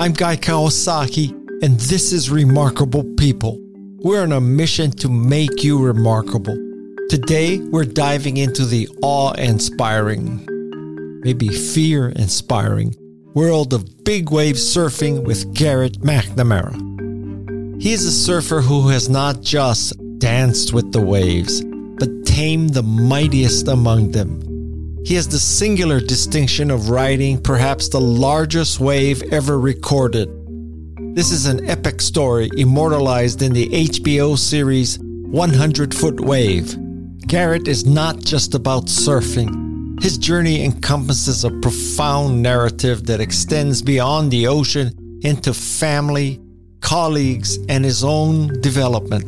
I'm Guy Kawasaki, and this is Remarkable People. We're on a mission to make you remarkable. Today, we're diving into the awe-inspiring, maybe fear-inspiring, world of big wave surfing with Garrett McNamara. He is a surfer who has not just danced with the waves, but tamed the mightiest among them. He has the singular distinction of riding perhaps the largest wave ever recorded. This is an epic story immortalized in the HBO series 100 Foot Wave. Garrett is not just about surfing. His journey encompasses a profound narrative that extends beyond the ocean into family, colleagues, and his own development.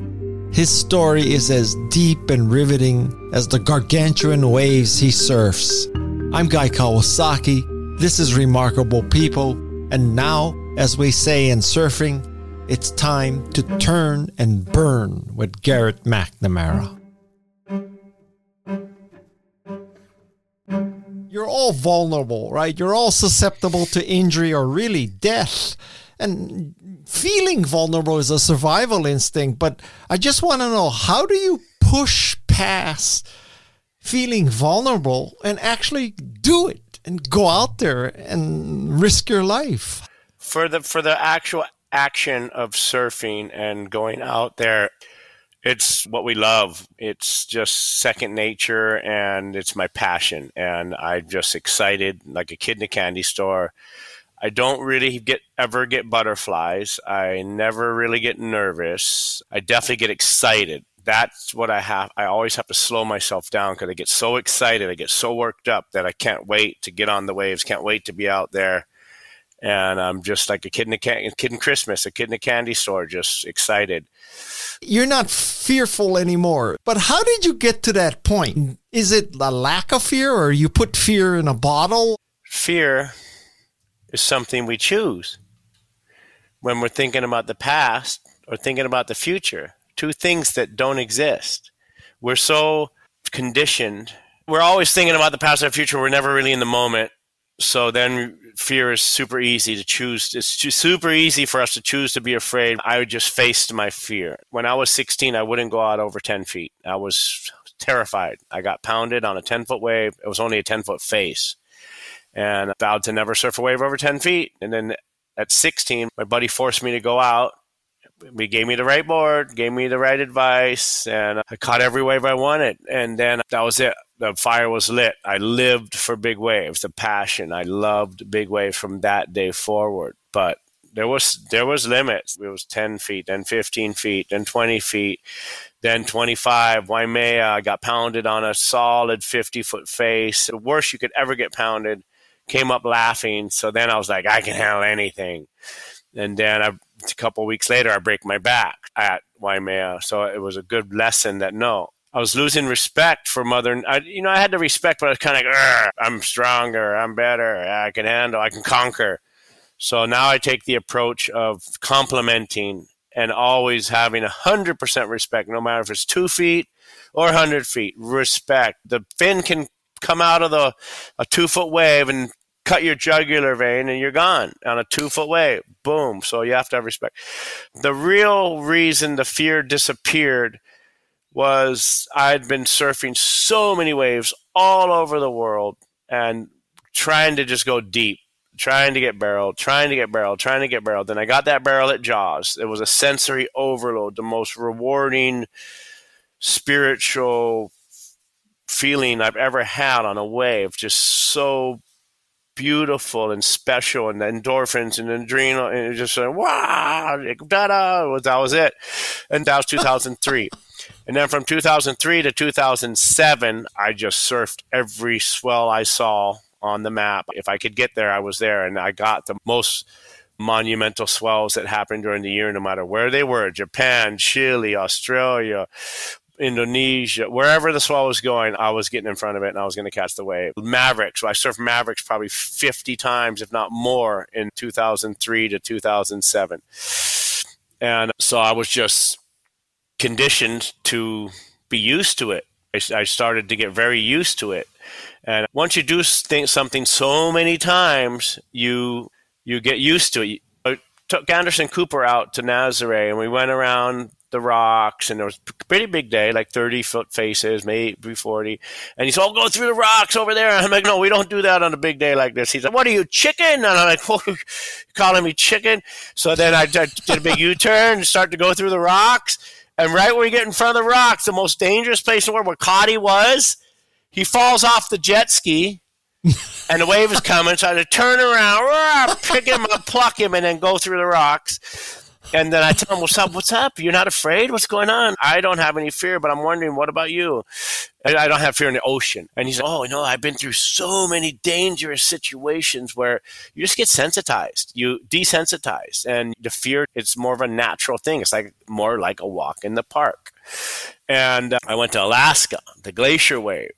His story is as deep and riveting as the gargantuan waves he surfs. I'm Guy Kawasaki, this is Remarkable People, and now, as we say in surfing, it's time to turn and burn with Garrett McNamara. You're all vulnerable, right? You're all susceptible to injury or really death. And feeling vulnerable is a survival instinct, but I just want to know, how do you push past feeling vulnerable and actually do it and go out there and risk your life? For the actual action of surfing and going out there, it's what we love. It's just second nature, and it's my passion. And I'm just excited like a kid in a candy store. I don't really ever get butterflies. I never really get nervous. I definitely get excited. That's what I have. I always have to slow myself down because I get so excited. I get so worked up that I can't wait to get on the waves, can't wait to be out there. And I'm just like a kid in Christmas, a kid in a candy store, just excited. You're not fearful anymore. But how did you get to that point? Is it a lack of fear, or you put fear in a bottle? Fear is something we choose when we're thinking about the past or thinking about the future. Two things that don't exist. We're so conditioned. We're always thinking about the past or the future. We're never really in the moment. So then fear is super easy to choose. It's super easy for us to choose to be afraid. I just faced my fear. When I was 16, I wouldn't go out over 10 feet. I was terrified. I got pounded on a 10-foot wave. It was only a 10-foot face. And I vowed to never surf a wave over 10 feet. And then at 16, my buddy forced me to go out. He gave me the right board, gave me the right advice, and I caught every wave I wanted. And then that was it. The fire was lit. I lived for big waves, the passion. I loved big waves from that day forward. But there was limits. It was 10 feet, then 15 feet, then 20 feet, then 25. Waimea, I got pounded on a solid 50-foot face. The worst you could ever get pounded. Came up laughing, so then I was like, I can handle anything. And then a couple of weeks later, I break my back at Waimea, so it was a good lesson that no, I was losing respect for mother. I had the respect, but I was kind of like, I'm stronger, I'm better, I can handle, I can conquer. So now I take the approach of complimenting and always having 100% respect, no matter if it's 2 feet or 100 feet. Respect. The fin can come out of a 2-foot wave and cut your jugular vein, and you're gone on a 2-foot wave. Boom. So you have to have respect. The real reason the fear disappeared was I'd been surfing so many waves all over the world and trying to just go deep, trying to get barreled. Then I got that barrel at Jaws. It was a sensory overload, the most rewarding spiritual feeling I've ever had on a wave, just so beautiful and special, and the endorphins and the adrenal, and it was just like, wow, da-da, that was it. And that was 2003. And then from 2003 to 2007, I just surfed every swell I saw on the map. If I could get there, I was there, and I got the most monumental swells that happened during the year, no matter where they were, Japan, Chile, Australia, Indonesia, wherever the swell was going, I was getting in front of it, and I was going to catch the wave. Mavericks. I surfed Mavericks probably 50 times, if not more, in 2003 to 2007. And so I was just conditioned to be used to it. I started to get very used to it. And once you do something so many times, you get used to it. took Anderson Cooper out to Nazaré, and we went around the rocks, and there was a pretty big day, like 30-foot faces, maybe 40. And he's all, go through the rocks over there. And I'm like, no, we don't do that on a big day like this. He's like, what are you, chicken? And I'm like, oh, you're calling me chicken? So then I did a big U-turn and start to go through the rocks. And right when we get in front of the rocks, the most dangerous place in the world where Cody was, he falls off the jet ski. And the wave is coming, so I had to turn around, pick him up, pluck him, and then go through the rocks. And then I tell him, what's up? You're not afraid? What's going on? I don't have any fear, but I'm wondering, what about you? And I don't have fear in the ocean. And he's like, oh, no, I've been through so many dangerous situations where you just get sensitized. You desensitize. And the fear, it's more of a natural thing. It's like more like a walk in the park. And I went to Alaska, the glacier wave.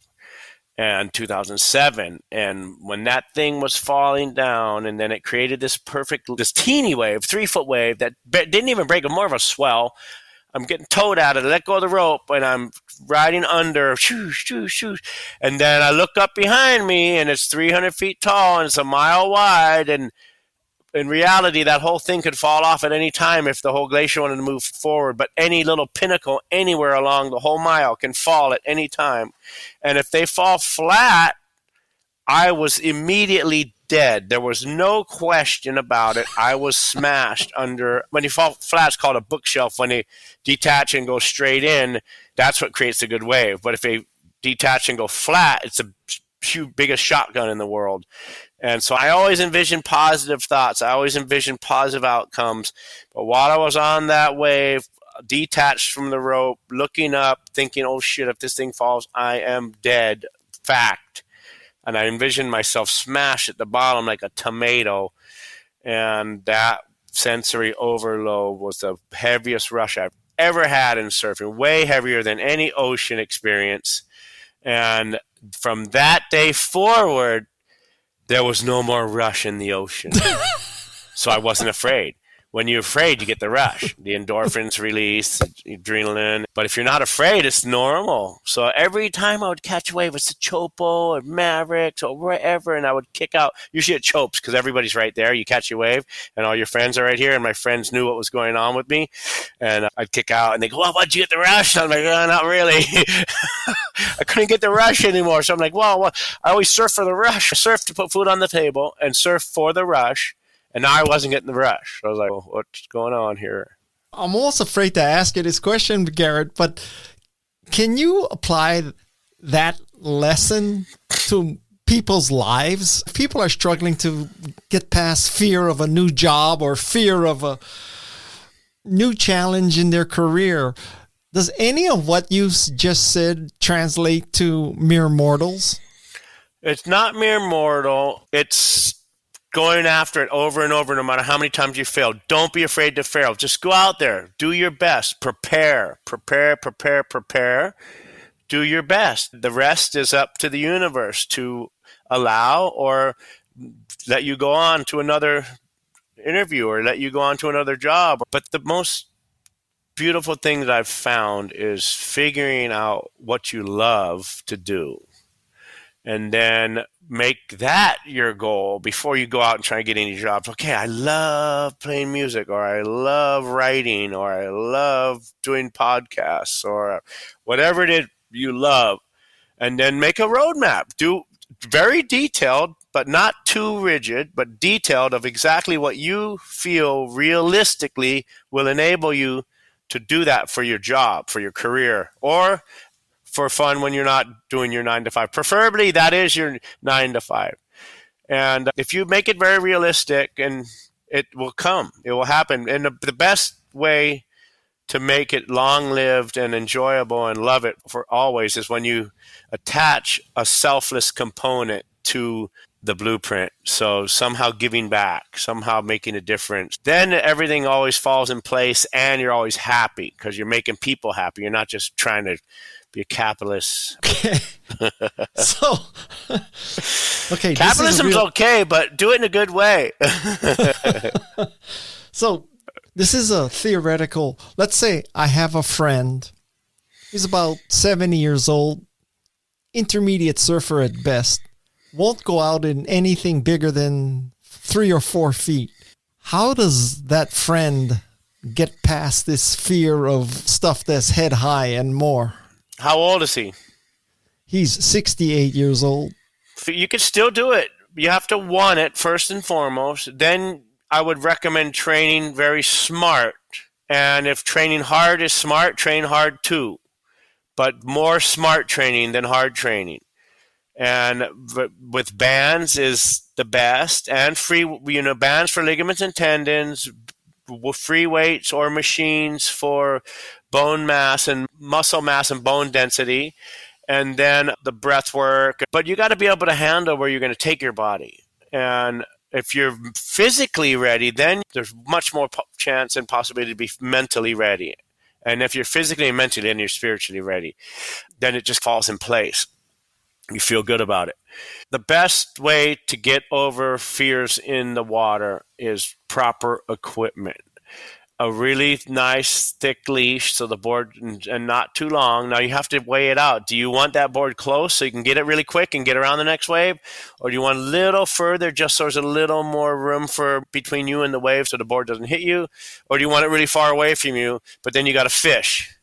And 2007, and when that thing was falling down, and then it created this teeny wave, 3-foot wave that didn't even break, more of a swell. I'm getting towed out of it, let go of the rope, and I'm riding under, shoo. And then I look up behind me, and it's 300 feet tall, and it's a mile wide, and in reality, that whole thing could fall off at any time if the whole glacier wanted to move forward. But any little pinnacle anywhere along the whole mile can fall at any time. And if they fall flat, I was immediately dead. There was no question about it. I was smashed under. When you fall flat, it's called a bookshelf. When they detach and go straight in, that's what creates a good wave. But if they detach and go flat, it's the biggest shotgun in the world. And so I always envisioned positive thoughts. I always envisioned positive outcomes. But while I was on that wave, detached from the rope, looking up, thinking, oh, shit, if this thing falls, I am dead. Fact. And I envisioned myself smashed at the bottom like a tomato. And that sensory overload was the heaviest rush I've ever had in surfing, way heavier than any ocean experience. And from that day forward, there was no more rush in the ocean. So I wasn't afraid. When you're afraid, you get the rush. The endorphins release, adrenaline. But if you're not afraid, it's normal. So every time I would catch a wave, it's a Chopo or Mavericks or wherever, and I would kick out. Usually at Chopes because everybody's right there. You catch a wave, and all your friends are right here, and my friends knew what was going on with me. And I'd kick out, and they go, well, why'd you get the rush? And I'm like, oh, not really. I couldn't get the rush anymore. So I'm like, well, I always surf for the rush. I surf to put food on the table and surf for the rush. And now I wasn't getting the rush. I was like, well, what's going on here? I'm almost afraid to ask you this question, Garrett, but can you apply that lesson to people's lives? If people are struggling to get past fear of a new job or fear of a new challenge in their career, does any of what you just said translate to mere mortals? It's not mere mortal. It's going after it over and over, no matter how many times you fail. Don't be afraid to fail. Just go out there. Do your best. Prepare. Do your best. The rest is up to the universe to allow or let you go on to another interview or let you go on to another job. But the most beautiful thing that I've found is figuring out what you love to do. And then make that your goal before you go out and try to get any jobs. Okay, I love playing music, or I love writing, or I love doing podcasts, or whatever it is you love. And then make a roadmap. Do very detailed, but not too rigid, but detailed of exactly what you feel realistically will enable you to do that for your job, for your career, or for fun when you're not doing your 9-to-5. Preferably that is your 9-to-5. And if you make it very realistic, and it will come, it will happen. And the best way to make it long-lived and enjoyable and love it for always is when you attach a selfless component to the blueprint. So somehow giving back, somehow making a difference. Then everything always falls in place, and you're always happy because you're making people happy. You're not just trying to be a capitalist. Okay. So, okay. Capitalism's okay, but do it in a good way. So, this is a theoretical. Let's say I have a friend. He's about 70 years old, intermediate surfer at best, won't go out in anything bigger than 3 or 4 feet. How does that friend get past this fear of stuff that's head high and more? How old is he? He's 68 years old. You can still do it. You have to want it first and foremost. Then I would recommend training very smart. And if training hard is smart, train hard too. But more smart training than hard training. And with bands is the best. And free, you know, bands for ligaments and tendons, free weights or machines for bone mass and muscle mass and bone density. And then the breath work. But you got to be able to handle where you're going to take your body. And if you're physically ready, then there's much more chance and possibility to be mentally ready. And if you're physically and mentally and you're spiritually ready, then it just falls in place. You feel good about it. The best way to get over fears in the water is proper equipment. A really nice thick leash so the board and not too long. Now you have to weigh it out. Do you want that board close so you can get it really quick and get around the next wave? Or do you want a little further just so there's a little more room for between you and the wave so the board doesn't hit you? Or do you want it really far away from you, but then you got to fish?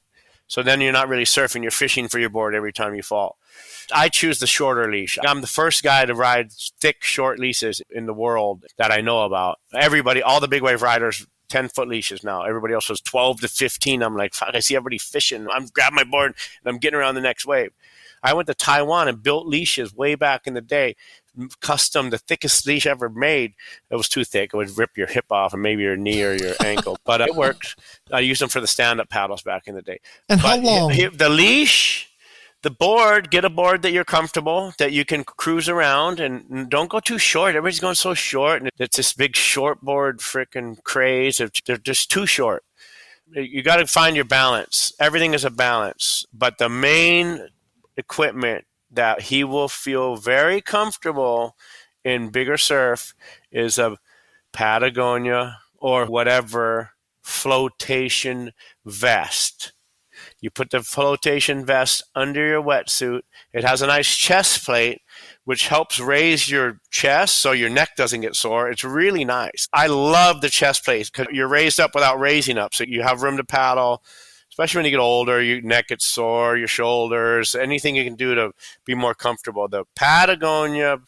So then you're not really surfing. You're fishing for your board every time you fall. I choose the shorter leash. I'm the first guy to ride thick, short leashes in the world that I know about. Everybody, all the big wave riders, 10-foot leashes now. Everybody else was 12 to 15. I'm like, fuck, I see everybody fishing. I'm grabbing my board and I'm getting around the next wave. I went to Taiwan and built leashes way back in the day. Custom, the thickest leash ever made. It was too thick. It would rip your hip off and maybe your knee or your ankle. But it worked. I used them for the stand-up paddles back in the day. And but how long? The leash... The board, get a board that you're comfortable, that you can cruise around, and don't go too short. Everybody's going so short, and it's this big short board freaking craze. They're just too short. You got to find your balance. Everything is a balance. But the main equipment that he will feel very comfortable in bigger surf is a Patagonia or whatever flotation vest. You put the flotation vest under your wetsuit. It has a nice chest plate, which helps raise your chest so your neck doesn't get sore. It's really nice. I love the chest plate because you're raised up without raising up, so you have room to paddle, especially when you get older. Your neck gets sore, your shoulders, anything you can do to be more comfortable. The Patagonia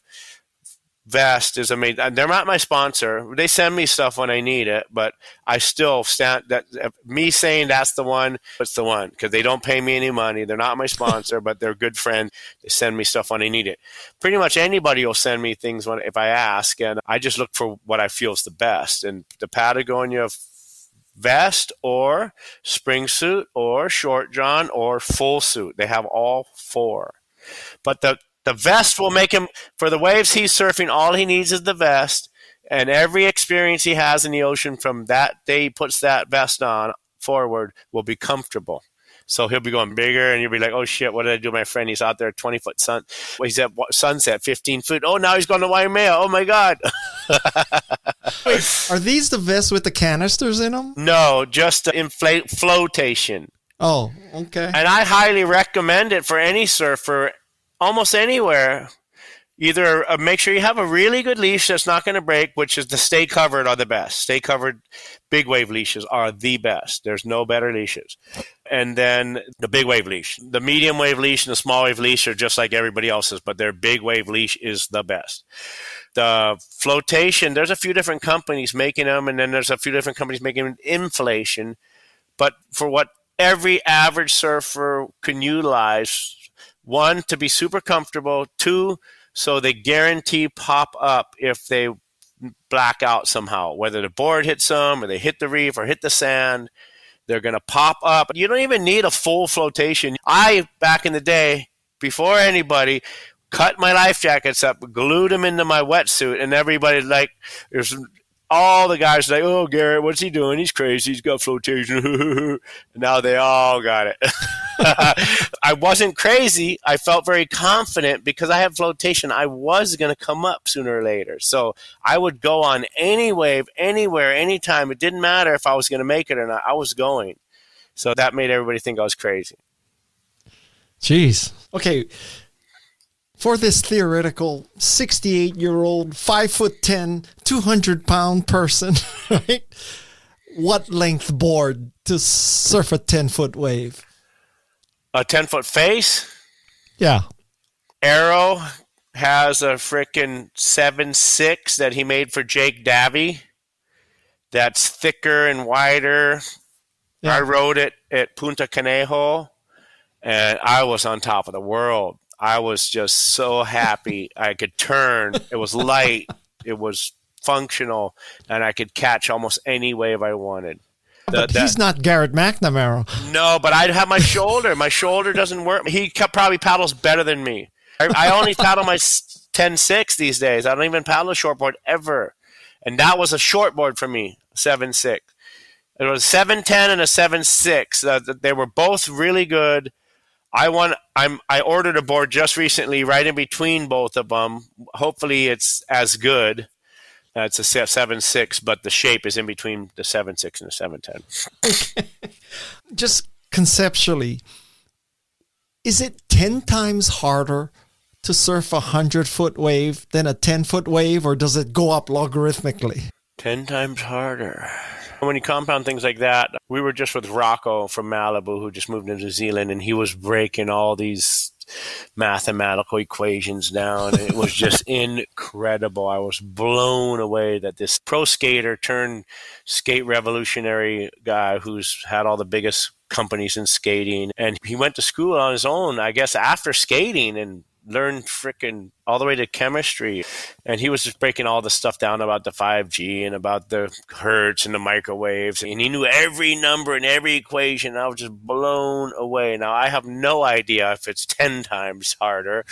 vest is amazing. They're not my sponsor. They send me stuff when I need it, but I still stand that me saying that's the one, it's the one because they don't pay me any money. They're not my sponsor, but they're a good friend. They send me stuff when I need it. Pretty much anybody will send me things when if I ask, and I just look for what I feel is the best. And the Patagonia vest or spring suit or short john or full suit. They have all four. But the vest will make him, for the waves he's surfing, all he needs is the vest. And every experience he has in the ocean from that day he puts that vest on forward will be comfortable. So he'll be going bigger, and you'll be like, oh, shit, what did I do? My friend, he's out there, 20-foot sun. He's at sunset, 15 foot. Oh, now he's going to Waimea. Oh, my God. Wait, are these the vests with the canisters in them? No, just the flotation. Oh, okay. And I highly recommend it for any surfer. Almost anywhere, either make sure you have a really good leash that's not going to break, which is the Stay Covered are the best. Stay Covered big wave leashes are the best. There's no better leashes. And then the big wave leash. The medium wave leash and the small wave leash are just like everybody else's, but their big wave leash is the best. The flotation, there's a few different companies making them, and then there's a few different companies making inflation. But for what every average surfer can utilize, one, to be super comfortable. Two, so they guarantee pop up if they black out somehow. Whether the board hits them or they hit the reef or hit the sand, they're going to pop up. You don't even need a full flotation. I, back in the day, before anybody, cut my life jackets up, glued them into my wetsuit, and everybody like, there's all the guys like, oh, Garrett, what's he doing? He's crazy. He's got flotation. Now they all got it. I wasn't crazy. I felt very confident because I had flotation. I was going to come up sooner or later. So I would go on any wave, anywhere, anytime. It didn't matter if I was going to make it or not. I was going. So that made everybody think I was crazy. Jeez. Okay. for this theoretical 68-year-old, 5'10", 200-pound person, right? What length board to surf a 10-foot wave? A 10-foot face? Yeah. Arrow has a frickin' 7.6 that he made for Jake Davey. That's thicker and wider. Yeah. I rode it at Punta Conejo, and I was on top of the world. I was just so happy I could turn. It was light. It was functional, and I could catch almost any wave I wanted. He's not Garrett McNamara. No, but I'd have my shoulder. My shoulder doesn't work. He probably paddles better than me. I only paddle my 10.6 these days. I don't even paddle a shortboard ever. And that was a shortboard for me, 7.6. It was 7.10 and a 7.6. They were both really good. I ordered a board just recently, right in between both of them. Hopefully, it's as good. It's a 7.6, but the shape is in between the 7.6 and the 7.10. Okay. Just conceptually, is it 10 times harder to surf a 100-foot wave than a 10-foot wave, or does it go up logarithmically? 10 times harder. When you compound things like that, we were just with Rocco from Malibu, who just moved to New Zealand, and he was breaking all these mathematical equations down. It was just incredible. I was blown away that this pro skater turned skate revolutionary guy who's had all the biggest companies in skating, and he went to school on his own, I guess, after skating, and learned freaking all the way to chemistry. And he was just breaking all the stuff down about the 5G and about the hertz and the microwaves. And he knew every number and every equation. I was just blown away. Now, I have no idea if it's 10 times harder,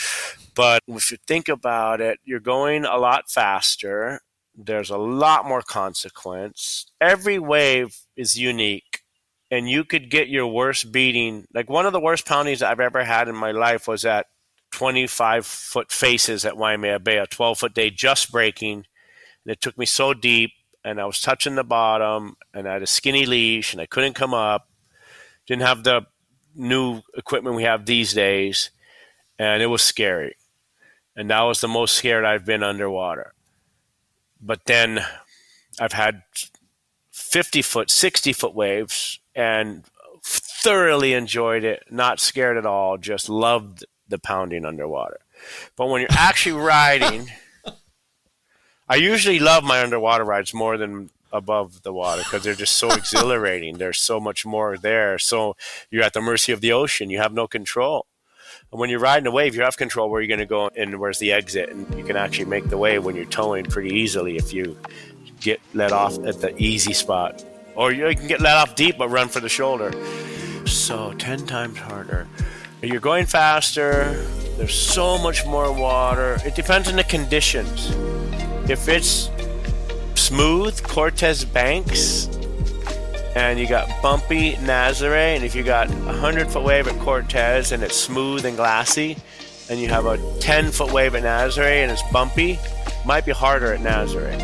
but if you think about it, you're going a lot faster. There's a lot more consequence. Every wave is unique. And you could get your worst beating. Like, one of the worst poundings I've ever had in my life was at 25-foot faces at Waimea Bay, a 12-foot day just breaking. And it took me so deep, and I was touching the bottom, and I had a skinny leash, and I couldn't come up. Didn't have the new equipment we have these days, and it was scary. And that was the most scared I've been underwater. But then I've had 50-foot, 60-foot waves and thoroughly enjoyed it, not scared at all, just loved the pounding underwater. But when you're actually riding, I usually love my underwater rides more than above the water because they're just so exhilarating. There's so much more there. So you're at the mercy of the ocean. You have no control. And when you're riding a wave, you have control where you're going to go and where's the exit. And you can actually make the wave when you're towing pretty easily if you get let off at the easy spot. Or you can get let off deep but run for the shoulder. So 10 times harder. You're going faster. There's so much more water. It depends on the conditions. If it's smooth Cortez Banks and you got bumpy Nazaré, and if you got a 100-foot wave at Cortez and it's smooth and glassy, and you have a 10-foot wave at Nazaré and it's bumpy, it might be harder at Nazaré.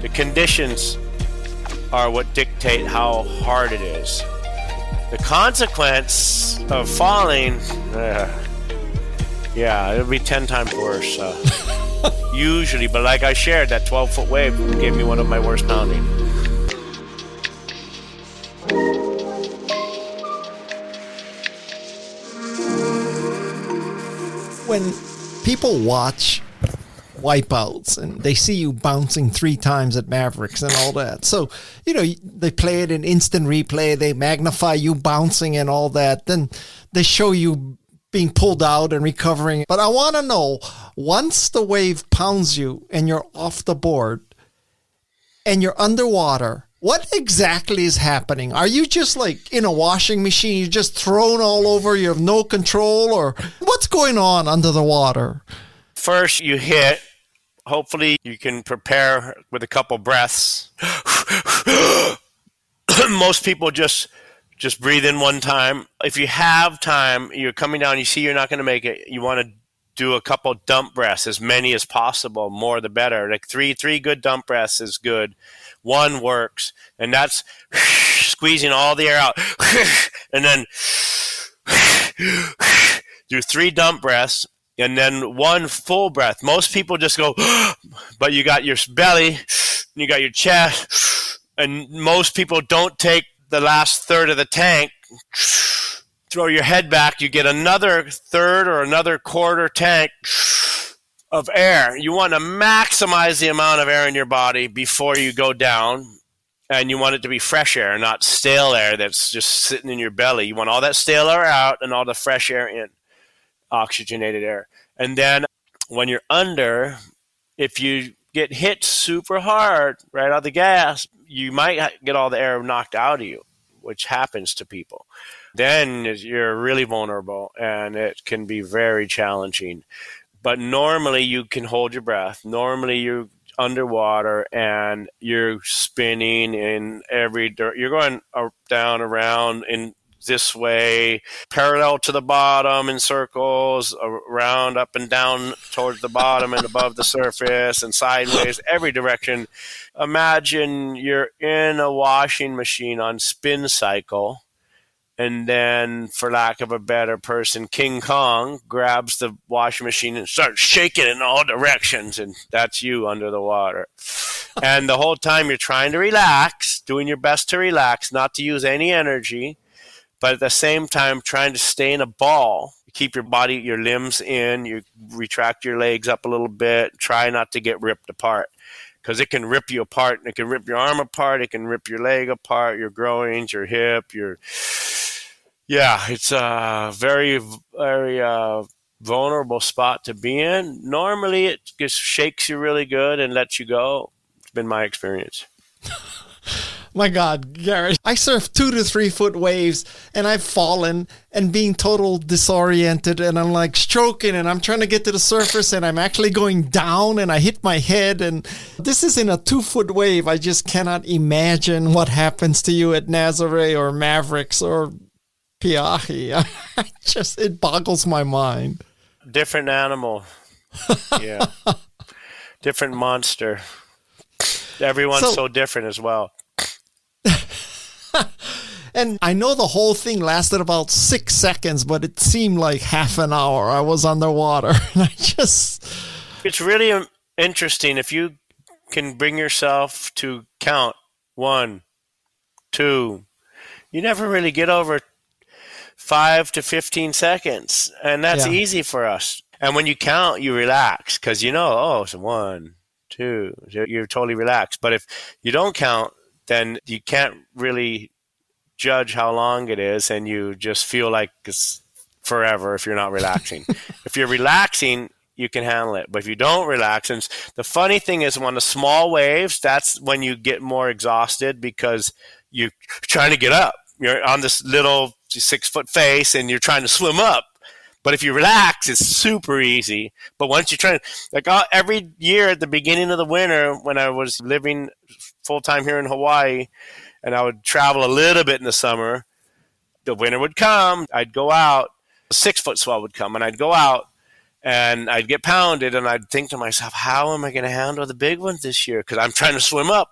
The conditions are what dictate how hard it is. The consequence of falling, it'll be 10 times worse usually. But like I shared, that 12-foot wave gave me one of my worst pounding. When people watch wipeouts and they see you bouncing 3 times at Mavericks and all that, so they play it in instant replay, they magnify you bouncing and all that, then they show you being pulled out and recovering. But I want to know, once the wave pounds you and you're off the board and you're underwater, what exactly is happening? Are you just like in a washing machine, you're just thrown all over, you have no control, or what's going on under the water? First you hit. Hopefully you can prepare with a couple breaths. Most people just breathe in one time. If you have time, you're coming down, you see you're not going to make it, you want to do a couple dump breaths, as many as possible, more the better. Like three good dump breaths is good. One works, and that's squeezing all the air out. And then do 3 dump breaths. and then one full breath. Most people just go, but you got your belly, you got your chest, and most people don't take the last third of the tank. Throw your head back, you get another third or another quarter tank of air. You want to maximize the amount of air in your body before you go down, and you want it to be fresh air, not stale air that's just sitting in your belly. You want all that stale air out and all the fresh air in, oxygenated air. And then when you're under, if you get hit super hard right out the gas, you might get all the air knocked out of you, which happens to people. Then you're really vulnerable, and it can be very challenging. But normally you can hold your breath. Normally you're underwater, and you're spinning in every direction. You're going up, down, around, in this way, parallel to the bottom in circles, around, up, and down towards the bottom and above the surface, and sideways, every direction. Imagine you're in a washing machine on spin cycle. And then, for lack of a better person, King Kong grabs the washing machine and starts shaking in all directions. And that's you under the water. And the whole time you're trying to relax, doing your best to relax, not to use any energy, but at the same time trying to stay in a ball. Keep your body, your limbs in, you retract your legs up a little bit, try not to get ripped apart. Because it can rip you apart, and it can rip your arm apart, it can rip your leg apart, your groins, your hip, your... Yeah, it's a very, very vulnerable spot to be in. Normally, it just shakes you really good and lets you go. It's been my experience. My God, Garrett, I surf 2 to 3 foot waves, and I've fallen and being total disoriented, and I'm like stroking, and I'm trying to get to the surface, and I'm actually going down, and I hit my head, and this is in a 2 foot wave. I just cannot imagine what happens to you at Nazaré or Mavericks or Piahi. It boggles my mind. Different animal. Yeah. Different monster. Everyone's so different as well. And I know the whole thing lasted about 6 seconds, but it seemed like half an hour. I was underwater. And it's really interesting if you can bring yourself to count 1, 2. You never really get over 5 to 15 seconds, and that's easy for us. And when you count, you relax because you know, it's 1, 2. You're totally relaxed. But if you don't count, then you can't really judge how long it is, and you just feel like it's forever if you're not relaxing. If you're relaxing, you can handle it. But if you don't relax, and the funny thing is, on the small waves, that's when you get more exhausted because you're trying to get up. You're on this little 6 foot face and you're trying to swim up. But if you relax, it's super easy. But once you try, like every year at the beginning of the winter when I was living full time here in Hawaii and I would travel a little bit in the summer, the winter would come. I'd go out, a 6 foot swell would come and I'd go out and I'd get pounded and I'd think to myself, how am I going to handle the big one this year? Because I'm trying to swim up.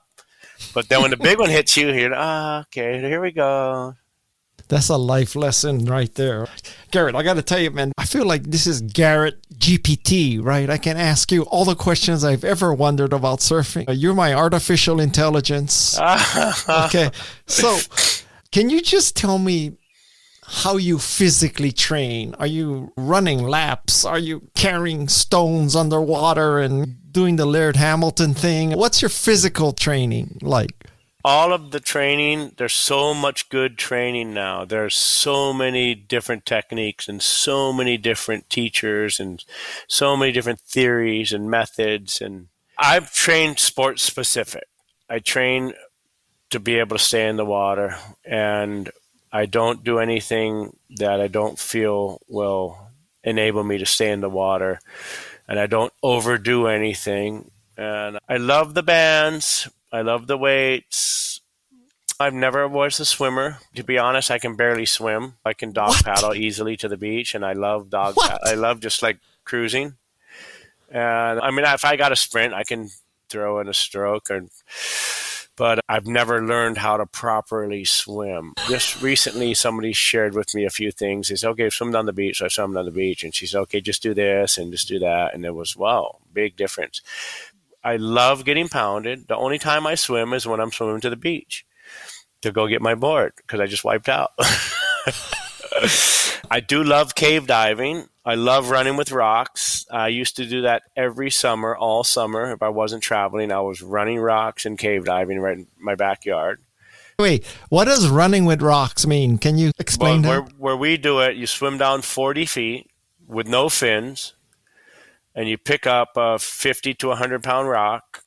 But then when the big one hits you, you're like, okay, here we go. That's a life lesson right there. Garrett, I got to tell you, man, I feel like this is Garrett GPT, right? I can ask you all the questions I've ever wondered about surfing. You're my artificial intelligence. Okay. So can you just tell me how you physically train? Are you running laps? Are you carrying stones underwater and doing the Laird Hamilton thing? What's your physical training like? All of the training, there's so much good training now. There's so many different techniques and so many different teachers and so many different theories and methods. And I've trained sports specific. I train to be able to stay in the water, and I don't do anything that I don't feel will enable me to stay in the water, and I don't overdo anything. And I love the bands. I love the weights. I've never was a swimmer. To be honest, I can barely swim. I can dog paddle easily to the beach, and I love dog paddle. I love just like cruising. And I mean, if I got a sprint, I can throw in a stroke. And but I've never learned how to properly swim. Just recently, somebody shared with me a few things. They said, okay, swim down the beach. So I swam down the beach. And she said, okay, just do this and just do that. And it was, wow, big difference. I love getting pounded. The only time I swim is when I'm swimming to the beach to go get my board because I just wiped out. I do love cave diving. I love running with rocks. I used to do that every summer, all summer. If I wasn't traveling, I was running rocks and cave diving right in my backyard. Wait, what does running with rocks mean? Can you explain that? Where we do it, you swim down 40 feet with no fins, and you pick up a 50 to 100-pound rock,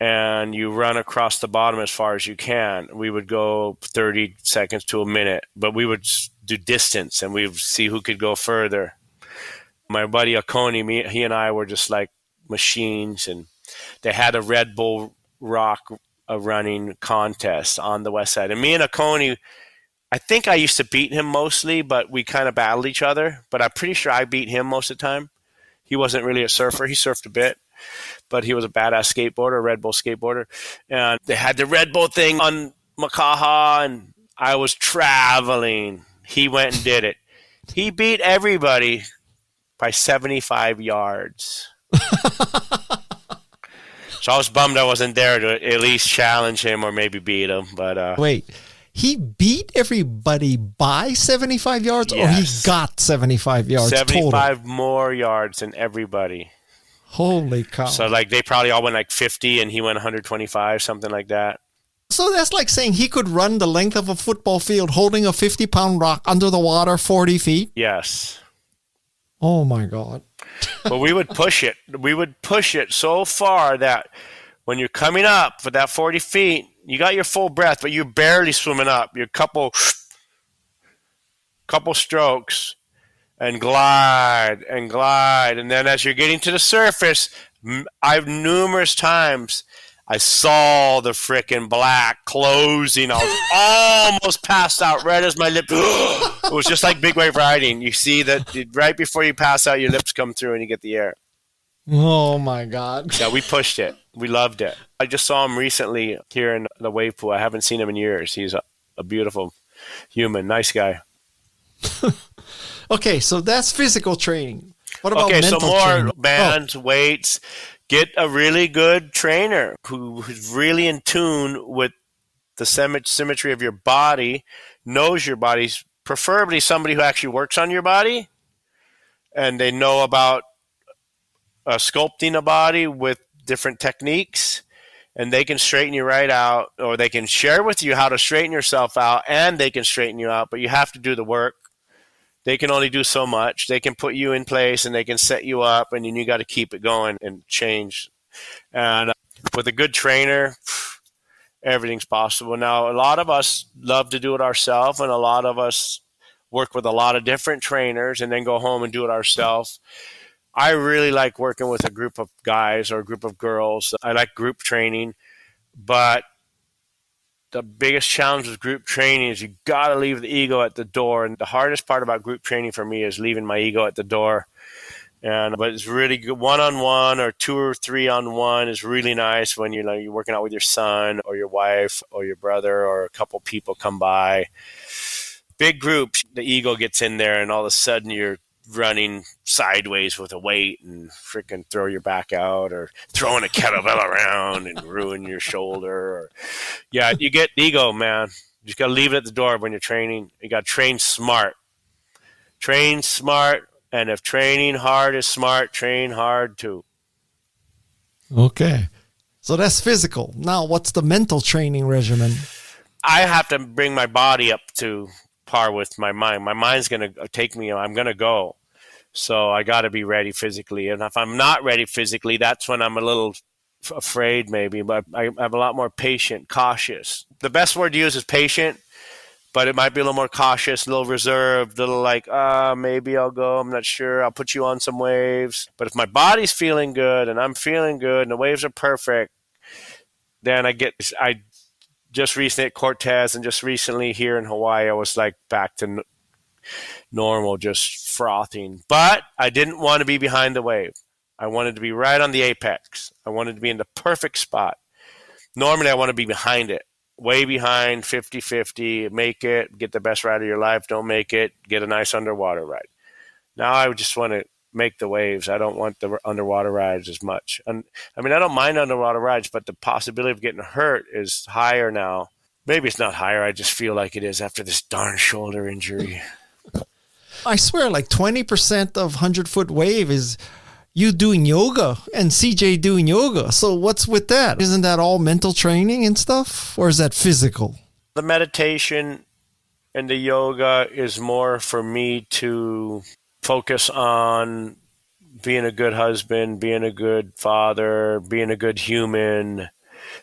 and you run across the bottom as far as you can. We would go 30 seconds to a minute, but we would do distance, and we'd see who could go further. My buddy Ocone, he and I were just like machines, and they had a Red Bull rock running contest on the west side. And me and Ocone, I think I used to beat him mostly, but we kind of battled each other. But I'm pretty sure I beat him most of the time. He wasn't really a surfer. He surfed a bit. But he was a badass skateboarder, Red Bull skateboarder. And they had the Red Bull thing on Makaha, and I was traveling. He went and did it. He beat everybody by 75 yards. So I was bummed I wasn't there to at least challenge him or maybe beat him. But wait, he beat everybody by 75 yards? Yes. Or he got 75 yards 75 total? More yards than everybody. Holy cow. So like they probably all went like 50 and he went 125, something like that. So that's like saying he could run the length of a football field holding a 50-pound rock under the water 40 feet? Yes. Oh my God. But we would push it. We would push it so far that when you're coming up for that 40 feet, you got your full breath, but you're barely swimming up. You're a couple strokes. And glide, and glide. And then as you're getting to the surface, I've numerous times, I saw the frickin' black closing. I was almost passed out, red as my lip. It was just like big wave riding. You see that right before you pass out, your lips come through and you get the air. Oh, my God. Yeah, we pushed it. We loved it. I just saw him recently here in the wave pool. I haven't seen him in years. He's a beautiful human, nice guy. Okay, so that's physical training. What about mental training? Okay, so more bands, weights. Get a really good trainer who's really in tune with the symmetry of your body, knows your body, preferably somebody who actually works on your body, and they know about sculpting a body with different techniques, and they can straighten you right out, or they can share with you how to straighten yourself out, and they can straighten you out, but you have to do the work. They can only do so much. They can put you in place and they can set you up, and then you got to keep it going and change. And with a good trainer, everything's possible. Now, a lot of us love to do it ourselves, and a lot of us work with a lot of different trainers and then go home and do it ourselves. I really like working with a group of guys or a group of girls. I like group training, but the biggest challenge with group training is you got to leave the ego at the door. And the hardest part about group training for me is leaving my ego at the door. But it's really good. One-on-one or two or three-on-one is really nice when you're working out with your son or your wife or your brother or a couple people come by. Big groups, the ego gets in there, and all of a sudden you're running sideways with a weight and freaking throw your back out, or throwing a kettlebell around and ruin your shoulder. Yeah, you get ego, man. You just got to leave it at the door when you're training. You got to train smart. Train smart, and if training hard is smart, train hard too. Okay. So that's physical. Now, what's the mental training regimen? I have to bring my body up to par with my mind. My mind's going to take me, I'm going to go. So I got to be ready physically. And if I'm not ready physically, that's when I'm a little afraid maybe, but I'm a lot more patient, cautious. The best word to use is patient, but it might be a little more cautious, a little reserved, a little like, maybe I'll go. I'm not sure. I'll put you on some waves. But if my body's feeling good and I'm feeling good and the waves are perfect, then I just recently at Cortez and just recently here in Hawaii, I was like back to normal, just frothing. But I didn't want to be behind the wave. I wanted to be right on the apex. I wanted to be in the perfect spot. normally I want to be behind it, way behind, 50-50, make it, get the best ride of your life, don't make it, get a nice underwater ride. Now I just want to make the waves. I don't want the underwater rides as much. And I mean, I don't mind underwater rides, but the possibility of getting hurt is higher now. Maybe it's not higher. I just feel like it is after this darn shoulder injury. I swear, like 20% of 100 Foot Wave is you doing yoga and CJ doing yoga. So what's with that? Isn't that all mental training and stuff? Or is that physical? The meditation and the yoga is more for me to focus on being a good husband, being a good father, being a good human,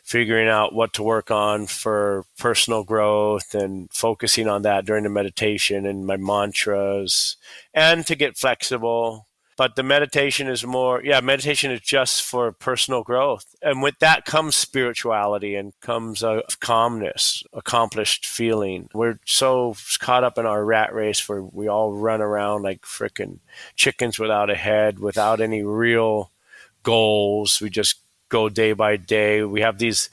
figuring out what to work on for personal growth and focusing on that during the meditation and my mantras and to get flexible. But the meditation is more, meditation is just for personal growth. And with that comes spirituality and comes a calmness, accomplished feeling. We're so caught up in our rat race where we all run around like freaking chickens without a head, without any real goals. We just go day by day. We have these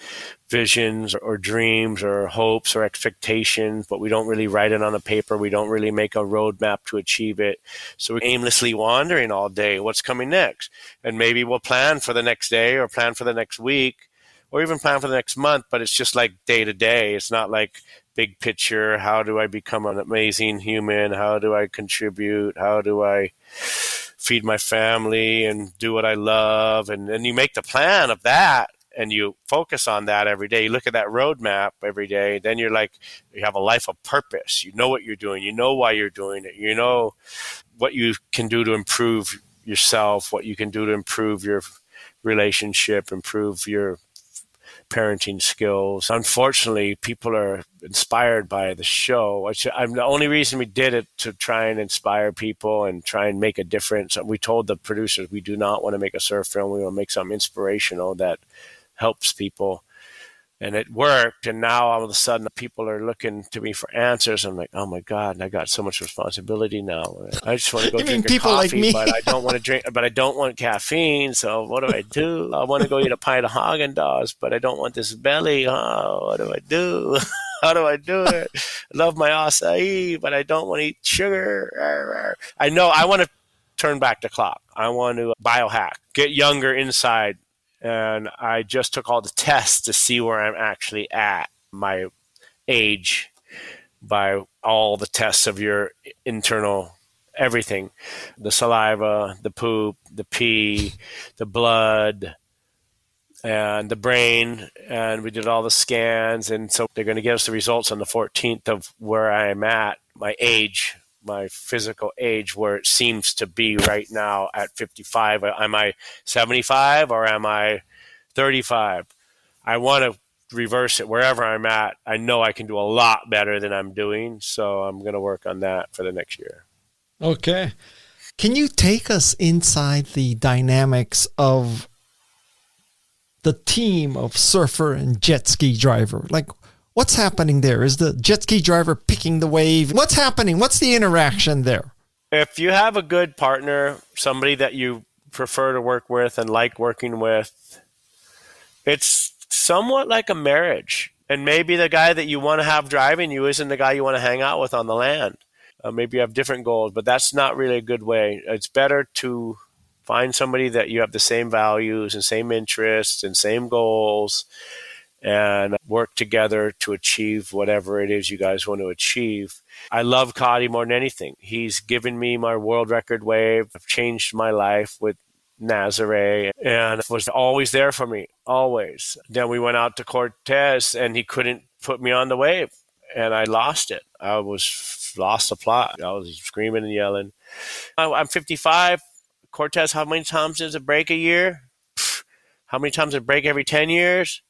visions or dreams or hopes or expectations, but we don't really write it on a paper. We don't really make a roadmap to achieve it. So we're aimlessly wandering all day. What's coming next? And maybe we'll plan for the next day or plan for the next week or even plan for the next month, but it's just like day to day. It's not like big picture. How do I become an amazing human? How do I contribute? How do I feed my family and do what I love? And then you make the plan of that and you focus on that every day. You look at that roadmap every day. Then you're like, you have a life of purpose. You know what you're doing. You know why you're doing it. You know what you can do to improve yourself, what you can do to improve your relationship, improve your parenting skills. Unfortunately, people are inspired by the show. I'm the only reason we did it, to try and inspire people and try and make a difference. We told the producers we do not want to make a surf film. We want to make something inspirational that helps people. And it worked. And now all of a sudden people are looking to me for answers. I'm like, oh my God, I got so much responsibility now. I just want to go drink a coffee, like but I don't want to drink, but I don't want caffeine. So what do? I want to go eat a pint of Haagen-Dazs, but I don't want this belly. Oh, what do? How do I do it? I love my acai, but I don't want to eat sugar. I know I want to turn back the clock. I want to biohack, get younger inside. And I just took all the tests to see where I'm actually at, my age, by all the tests of your internal everything, the saliva, the poop, the pee, the blood, and the brain. And we did all the scans. And so they're going to give us the results on the 14th of where I'm at, my age, my physical age, where it seems to be right now at 55. Am I 75 or am I 35? I want to reverse it wherever I'm at. I know I can do a lot better than I'm doing, so I'm going to work on that for the next year. Okay. Can you take us inside the dynamics of the team of surfer and jet ski driver? Like, what's happening there? Is the jet ski driver picking the wave? What's happening? What's the interaction there? If you have a good partner, somebody that you prefer to work with and like working with, it's somewhat like a marriage. And maybe the guy that you want to have driving you isn't the guy you want to hang out with on the land. Maybe you have different goals, but that's not really a good way. It's better to find somebody that you have the same values and same interests and same goals, and work together to achieve whatever it is you guys want to achieve. I love Cody more than anything. He's given me my world record wave. I've changed my life with Nazaré and was always there for me, always. Then we went out to Cortez and he couldn't put me on the wave and I lost it. I was lost the plot. I was screaming and yelling. I'm 55. Cortez, how many times does it break a year? How many times does it break every 10 years?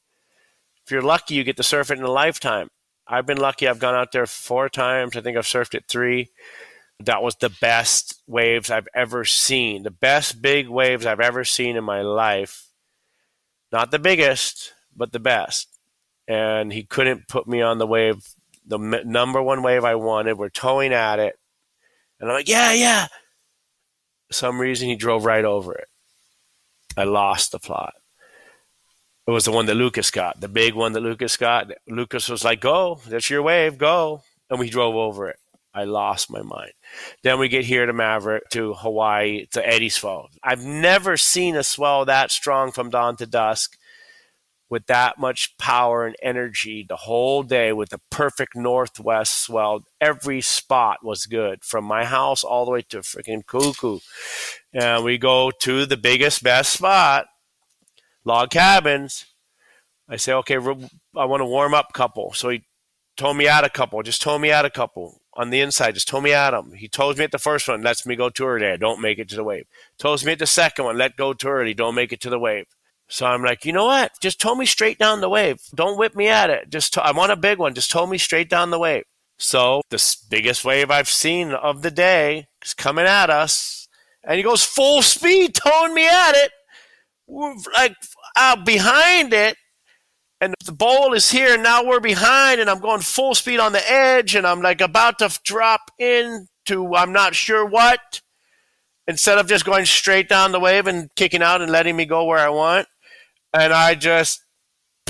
If you're lucky, you get to surf it in a lifetime. I've been lucky. I've gone out there 4 times. I think I've surfed it 3. That was the best waves I've ever seen. The best big waves I've ever seen in my life. Not the biggest, but the best. And he couldn't put me on the wave, the number one wave I wanted. We're towing at it. And I'm like, yeah. For some reason, he drove right over it. I lost the plot. It was the one that Lucas got, the big one that Lucas got. Lucas was like, go, that's your wave, go. And we drove over it. I lost my mind. Then we get here to Maverick, to Hawaii, to Eddie's Fall. I've never seen a swell that strong from dawn to dusk with that much power and energy the whole day, with the perfect northwest swell. Every spot was good, from my house all the way to freaking Kuku. And we go to the biggest, best spot, Log Cabins. I say, okay, I want to warm up couple. So he told me out a couple, just told me out a couple. On the inside, just tow me at him. He tows me at the first one, lets me go too early. I don't make it to the wave. Tows me at the second one, let go too early. Don't make it to the wave. So I'm like, you know what? Just tow me straight down the wave. Don't whip me at it. Just I want a big one. Just tow me straight down the wave. So the biggest wave I've seen of the day is coming at us. And he goes full speed, towing me at it. We're like out behind it. And the bowl is here, and now we're behind, and I'm going full speed on the edge, and I'm like about to drop into I'm not sure what, instead of just going straight down the wave and kicking out and letting me go where I want. And I just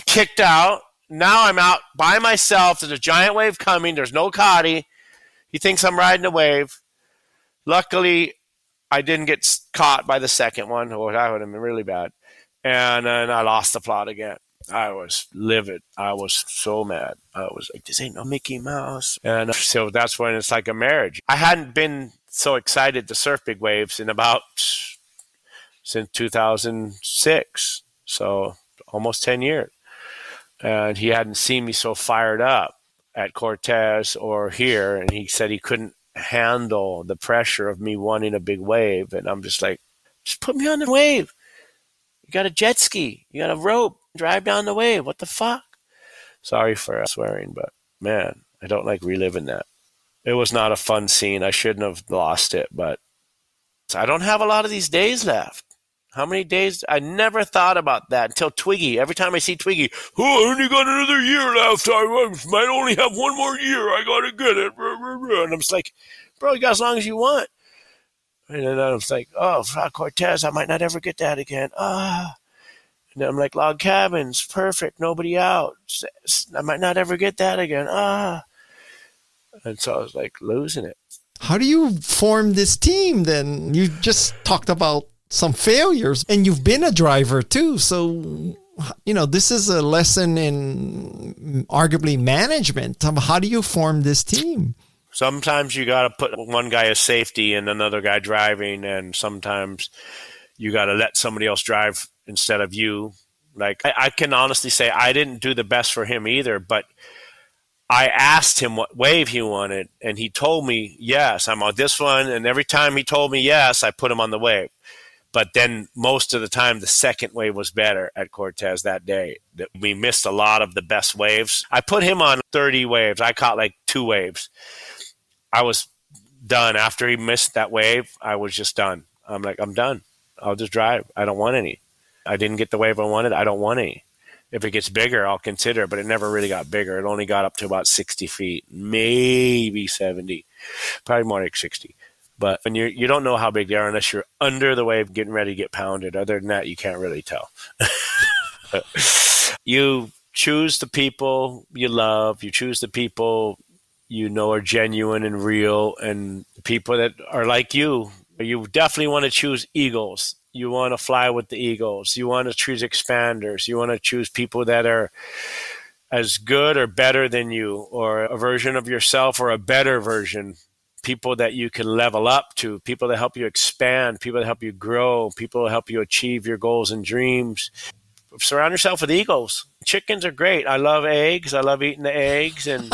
kicked out. Now I'm out by myself. There's a giant wave coming. There's no Cotty. He thinks I'm riding a wave. Luckily, I didn't get caught by the second one, or that would have been really bad. And then I lost the plot again. I was livid. I was so mad. I was like, this ain't no Mickey Mouse. And so that's when it's like a marriage. I hadn't been so excited to surf big waves in about since 2006. So almost 10 years. And he hadn't seen me so fired up at Cortez or here. And he said he couldn't handle the pressure of me wanting a big wave. And I'm just like, just put me on the wave. You got a jet ski. You got a rope. Drive down the wave. What the fuck? Sorry for swearing, but man, I don't like reliving that. It was not a fun scene. I shouldn't have lost it, but I don't have a lot of these days left. How many days? I never thought about that until Twiggy. Every time I see Twiggy, oh, I only got another year left. I might only have one more year. I got to get it. And I'm just like, bro, you got as long as you want. And then I'm just like, oh, Cortez, I might not ever get that again. Ah. And I'm like, Log Cabins, perfect, nobody out. I might not ever get that again. Ah. And so I was like losing it. How do you form this team then? You just talked about some failures, and you've been a driver too. So, you know, this is a lesson in arguably management. How do you form this team? Sometimes you got to put one guy as safety and another guy driving, and sometimes you got to let somebody else drive instead of you. Like, I can honestly say I didn't do the best for him either, but I asked him what wave he wanted, and he told me, yes, I'm on this one. And every time he told me yes, I put him on the wave. But then most of the time, the second wave was better at Cortez that day. We missed a lot of the best waves. I put him on 30 waves. I caught like 2 waves. I was done. After he missed that wave, I was just done. I'm like, I'm done. I'll just drive. I don't want any. I didn't get the wave I wanted. I don't want any. If it gets bigger, I'll consider it, but it never really got bigger. It only got up to about 60 feet, maybe 70, probably more like 60. But when you don't know how big they are unless you're under the wave getting ready to get pounded. Other than that, you can't really tell. You choose the people you love. You choose the people you know are genuine and real, and the people that are like you. You definitely want to choose eagles. You want to fly with the eagles. You want to choose expanders. You want to choose people that are as good or better than you, or a version of yourself or a better version. People that you can level up to, people that help you expand, people that help you grow, people that help you achieve your goals and dreams. Surround yourself with eagles. Chickens are great. I love eggs. I love eating the eggs, and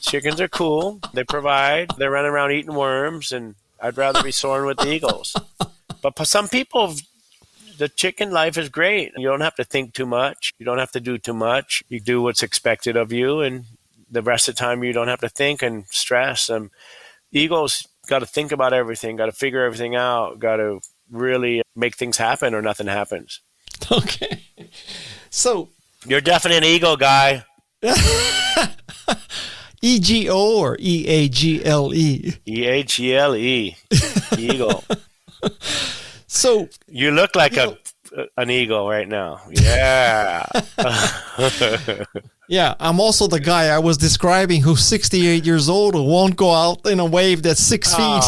chickens are cool. They provide. They're running around eating worms, and I'd rather be soaring with the eagles. But for some people, the chicken life is great. You don't have to think too much. You don't have to do too much. You do what's expected of you, and the rest of the time you don't have to think and stress. And eagles got to think about everything, got to figure everything out, got to really make things happen or nothing happens. Okay. So you're definitely an eagle guy. E-G-O or E-A-G-L-E? E-A-G-L-E. Eagle. So you look like a an eagle right now. Yeah. Yeah, I'm also the guy I was describing who's 68 years old who won't go out in a wave that's 6 feet.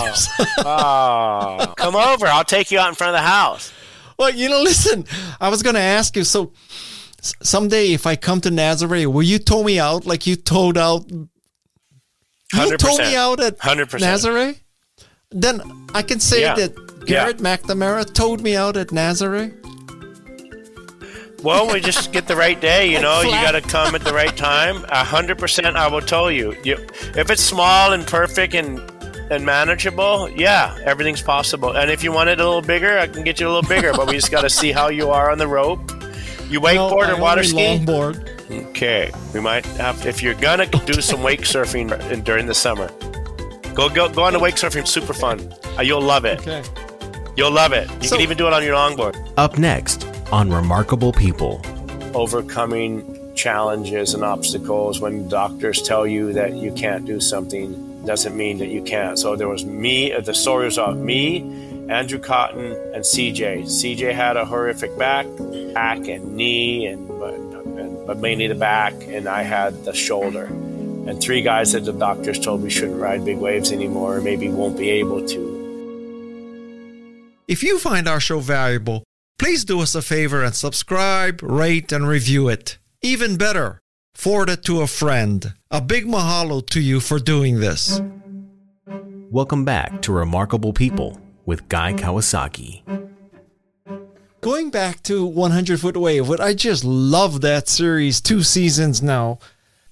Oh. Come over. I'll take you out in front of the house. Well, you know, listen, I was going to ask you, so someday if I come to Nazaré, will you tow me out like you towed out? You tow me out at 100%. Nazaré? Then I can say that Garrett McNamara towed me out at Nazaré. Well, we just get the right day, you know. You got to come at the right time. 100%, I will tow you. If it's small and perfect and manageable, yeah, everything's possible. And if you want it a little bigger, I can get you a little bigger. But we just got to see how you are on the rope. You wakeboard or water ski? Longboard. Okay, we might have to, if you're gonna do some wake surfing during the summer. Go on to wake surfing. It's super fun. You'll love it. Okay. You'll love it. You can even do it on your longboard. Up next on Remarkable People. Overcoming challenges and obstacles. When doctors tell you that you can't do something, doesn't mean that you can't. So there was me. The story was about me, Andrew Cotton, and CJ. CJ had a horrific back and knee, but mainly the back, and I had the shoulder. And three guys that the doctors told me shouldn't ride big waves anymore, or maybe won't be able to. If you find our show valuable, please do us a favor and subscribe, rate, and review it. Even better, forward it to a friend. A big mahalo to you for doing this. Welcome back to Remarkable People with Guy Kawasaki. Going back to 100 Foot Wave, what I just love that series, 2 seasons now.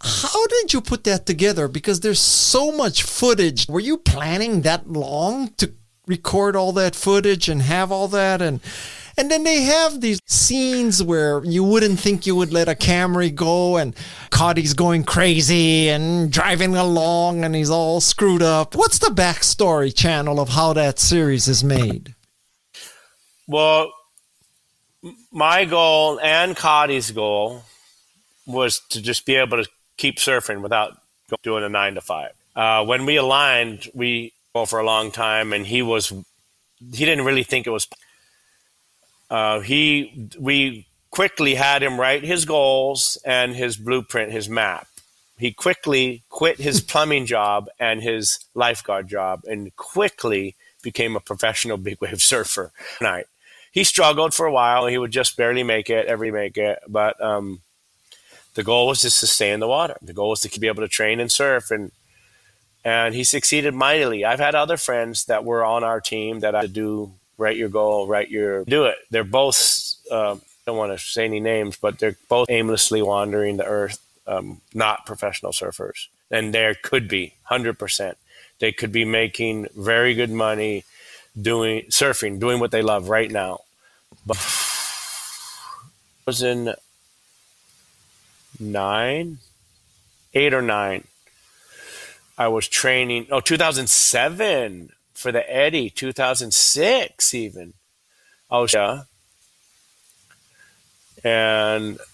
How did you put that together? Because there's so much footage. Were you planning that long to record all that footage and have all that? And then they have these scenes where you wouldn't think you would let a camera go, and Cody's going crazy and driving along and he's all screwed up. What's the backstory channel of how that series is made? Well, my goal and Cody's goal was to just be able to keep surfing without doing a 9-to-5. When we aligned, we go for a long time, and he didn't really think it was. We quickly had him write his goals and his blueprint, his map. He quickly quit his plumbing job and his lifeguard job, and quickly became a professional big wave surfer. He struggled for a while. He would just barely make it, but the goal was just to stay in the water. The goal was to be able to train and surf, and he succeeded mightily. I've had other friends that were on our team that I do write your goal, do it. They're both, don't want to say any names, but they're both aimlessly wandering the earth, not professional surfers. And there could be 100%. They could be making very good money doing what they love right now. But I was in 8 or 9, I was training 2007 for the Eddie, 2006 even. And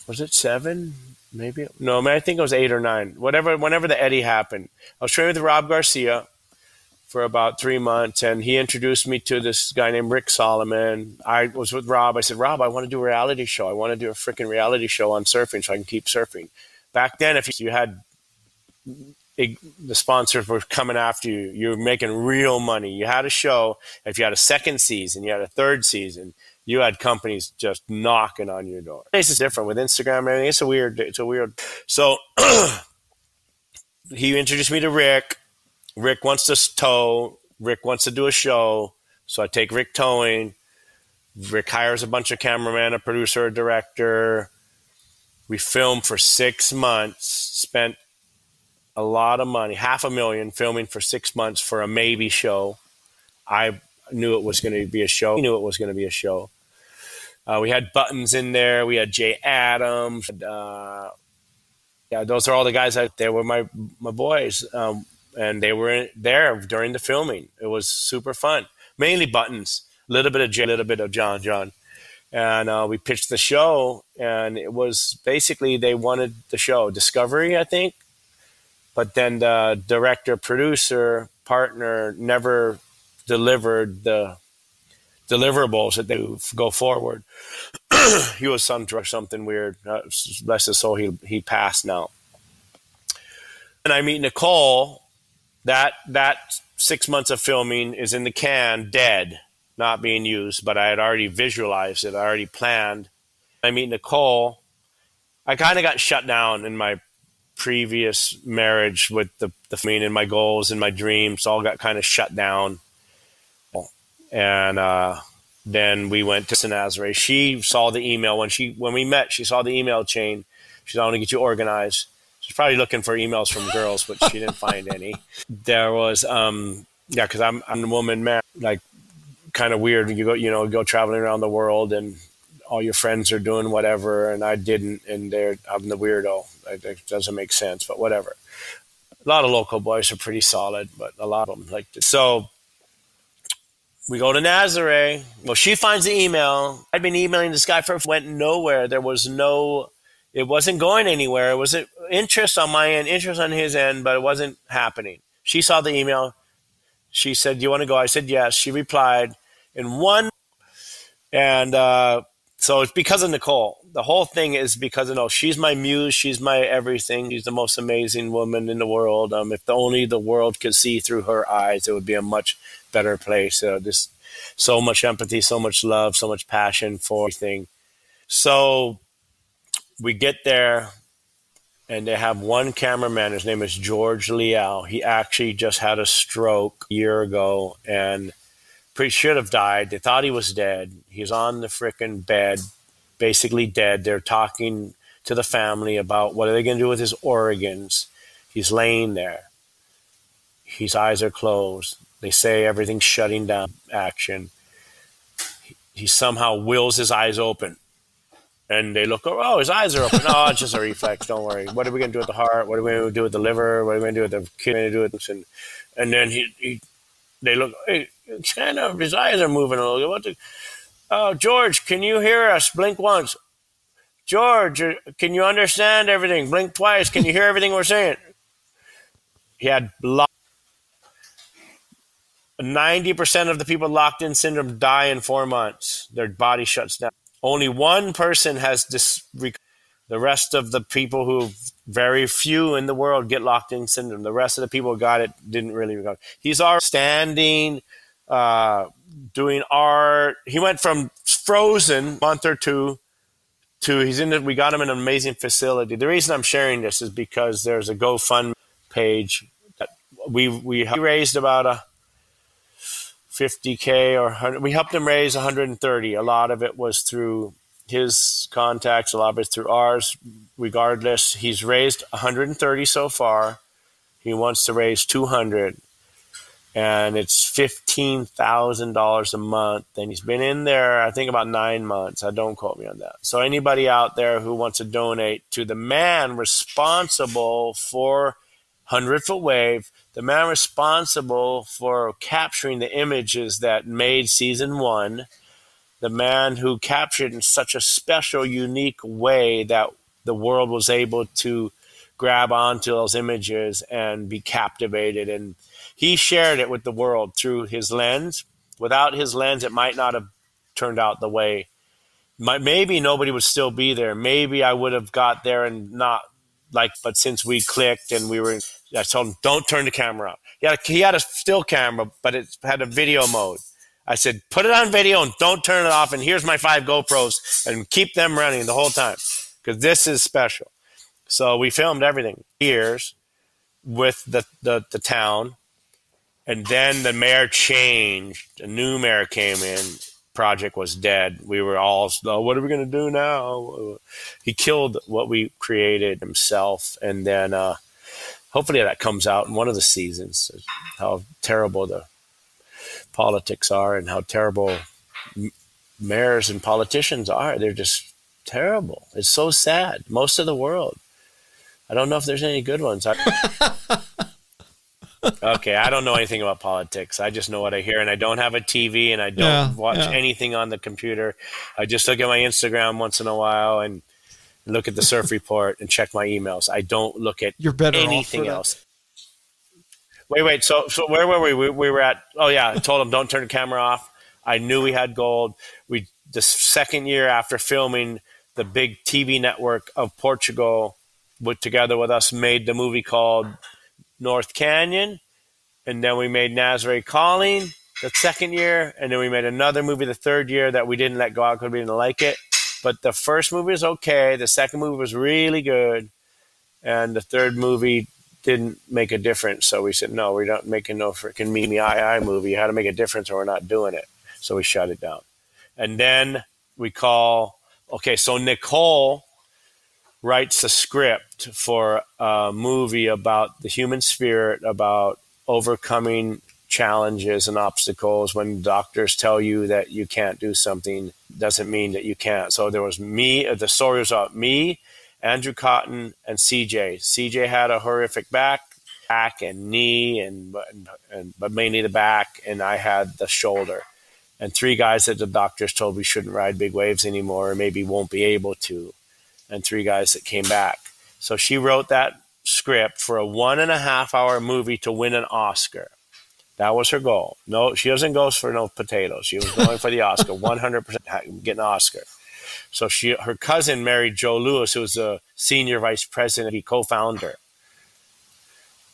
was it 7? Maybe. No, I think it was 8 or 9. Whenever the Eddie happened, I was training with Rob Garcia for about 3 months, and he introduced me to this guy named Rick Solomon. I was with Rob. I said, Rob, I want to do a reality show. I want to do a freaking reality show on surfing so I can keep surfing. Back then, if you had the sponsors were coming after you, you were making real money. You had a show. If you had a second season, you had a third season, you had companies just knocking on your door. It's different with Instagram and everything. It's a weird. So he introduced me to Rick. Rick wants to tow. Rick wants to do a show. So I take Rick towing. Rick hires a bunch of cameramen, a producer, a director. We filmed for 6 months, spent a lot of money, $500,000 filming for 6 months for a maybe show. I knew it was going to be a show. He knew it was going to be a show. We had Buttons in there. We had Jay Adams. Those are all the guys out there were my boys. And they were there during the filming. It was super fun. Mainly Buttons, a little bit of Jay, a little bit of John. And we pitched the show, and it was basically they wanted the show, Discovery, I think. But then the director, producer, partner never delivered the deliverables that they would go forward. He was some drug, something weird. Bless his soul, he passed now. And I meet Nicole. That 6 months of filming is in the can, dead, not being used. But I had already visualized it. I already planned. I meet Nicole. I kind of got shut down in my previous marriage with the filming, and my goals and my dreams all got kind of shut down. And then we went to Nazaré. She saw the email when we met. She saw the email chain. She said, "I want to get you organized." She's probably looking for emails from girls, but she didn't find any. There was because I'm a woman, man, like kind of weird. You go, go traveling around the world, and all your friends are doing whatever, and I didn't, and I'm the weirdo. It doesn't make sense, but whatever. A lot of local boys are pretty solid, but a lot of them like this. So. We go to Nazaré. Well, she finds the email. I'd been emailing this guy went nowhere. There was it wasn't going anywhere. It was interest on my end, interest on his end, but it wasn't happening. She saw the email. She said, "Do you want to go?" I said, "Yes." She replied in one. And so it's because of Nicole. The whole thing is because of Nicole. She's my muse. She's my everything. She's the most amazing woman in the world. If only the world could see through her eyes, it would be a much better place. Just so much empathy, so much love, so much passion for everything. So we get there, and they have one cameraman. His name is George Leal. He actually just had a stroke a year ago and pretty should have died. They thought he was dead. He's on the freaking bed, basically dead. They're talking to the family about what are they going to do with his organs. He's laying there. His eyes are closed. They say everything's shutting down action. He somehow wills his eyes open. And they look, oh, his eyes are open. Oh, it's just a reflex. Don't worry. What are we going to do with the heart? What are we going to do with the liver? What are we going to do with the kidney? And then they look, hey, kind of, his eyes are moving a little bit. Oh, George, can you hear us? Blink once. George, can you understand everything? Blink twice. Can you hear everything we're saying? He had 90% of the people locked in syndrome die in 4 months. Their body shuts down. Only one person has this. The rest of the people very few in the world get locked in syndrome. The rest of the people who got it didn't really recover. He's already standing, doing art. He went from frozen month or two to we got him in an amazing facility. The reason I'm sharing this is because there's a GoFundMe page that we raised about $50K or 100. We helped him raise 130. A lot of it was through his contacts, a lot of it through ours. Regardless, he's raised 130 so far. He wants to raise 200, and it's $15,000 a month. And he's been in there, I think, about 9 months. Don't quote me on that. So anybody out there who wants to donate to the man responsible for 100 Foot Wave, the man responsible for capturing the images that made season one, the man who captured in such a special, unique way that the world was able to grab onto those images and be captivated. And he shared it with the world through his lens. Without his lens, it might not have turned out the way. Maybe nobody would still be there. Maybe I would have got there and not like, but since we clicked and I told him, don't turn the camera out. He had a still camera, but it had a video mode. I said, put it on video and don't turn it off. And here's my 5 GoPros and keep them running the whole time because this is special. So we filmed everything. Years with the town. And then the mayor changed. A new mayor came in. Project was dead. We were all, what are we going to do now? He killed what we created himself. And then hopefully that comes out in one of the seasons, how terrible the politics are and how terrible mayors and politicians are. They're just terrible. It's so sad. Most of the world. I don't know if there's any good ones. Okay, I don't know anything about politics. I just know what I hear, and I don't have a TV, and I don't watch anything on the computer. I just look at my Instagram once in a while and look at the Surf Report and check my emails. I don't look at anything else. Wait. So where were we? We were at. Oh yeah, I told him don't turn the camera off. I knew we had gold. We, the second year after filming, the big TV network of Portugal, together with us, made the movie called North Canyon. And then we made Nazaré Calling the second year. And then we made another movie the third year that we didn't let go out because we didn't like it. But the first movie was okay. The second movie was really good. And the third movie didn't make a difference. So we said, no, we're not making no freaking Mimi I movie. You had to make a difference or we're not doing it. So we shut it down. And then we call, okay, so Nicole writes a script for a movie about the human spirit, about overcoming challenges and obstacles. When doctors tell you that you can't do something, doesn't mean that you can't. So there was me, the story was about me, Andrew Cotton, and CJ. CJ had a horrific back and knee, and but mainly the back, and I had the shoulder. And three guys that the doctors told we shouldn't ride big waves anymore, or maybe won't be able to, and three guys that came back. So she wrote that script for a 1.5-hour movie to win an Oscar. That was her goal. No, she doesn't go for no potatoes. She was going for the Oscar, 100% get an Oscar. So her cousin married Joe Lewis, who was a senior vice president, he co-founder.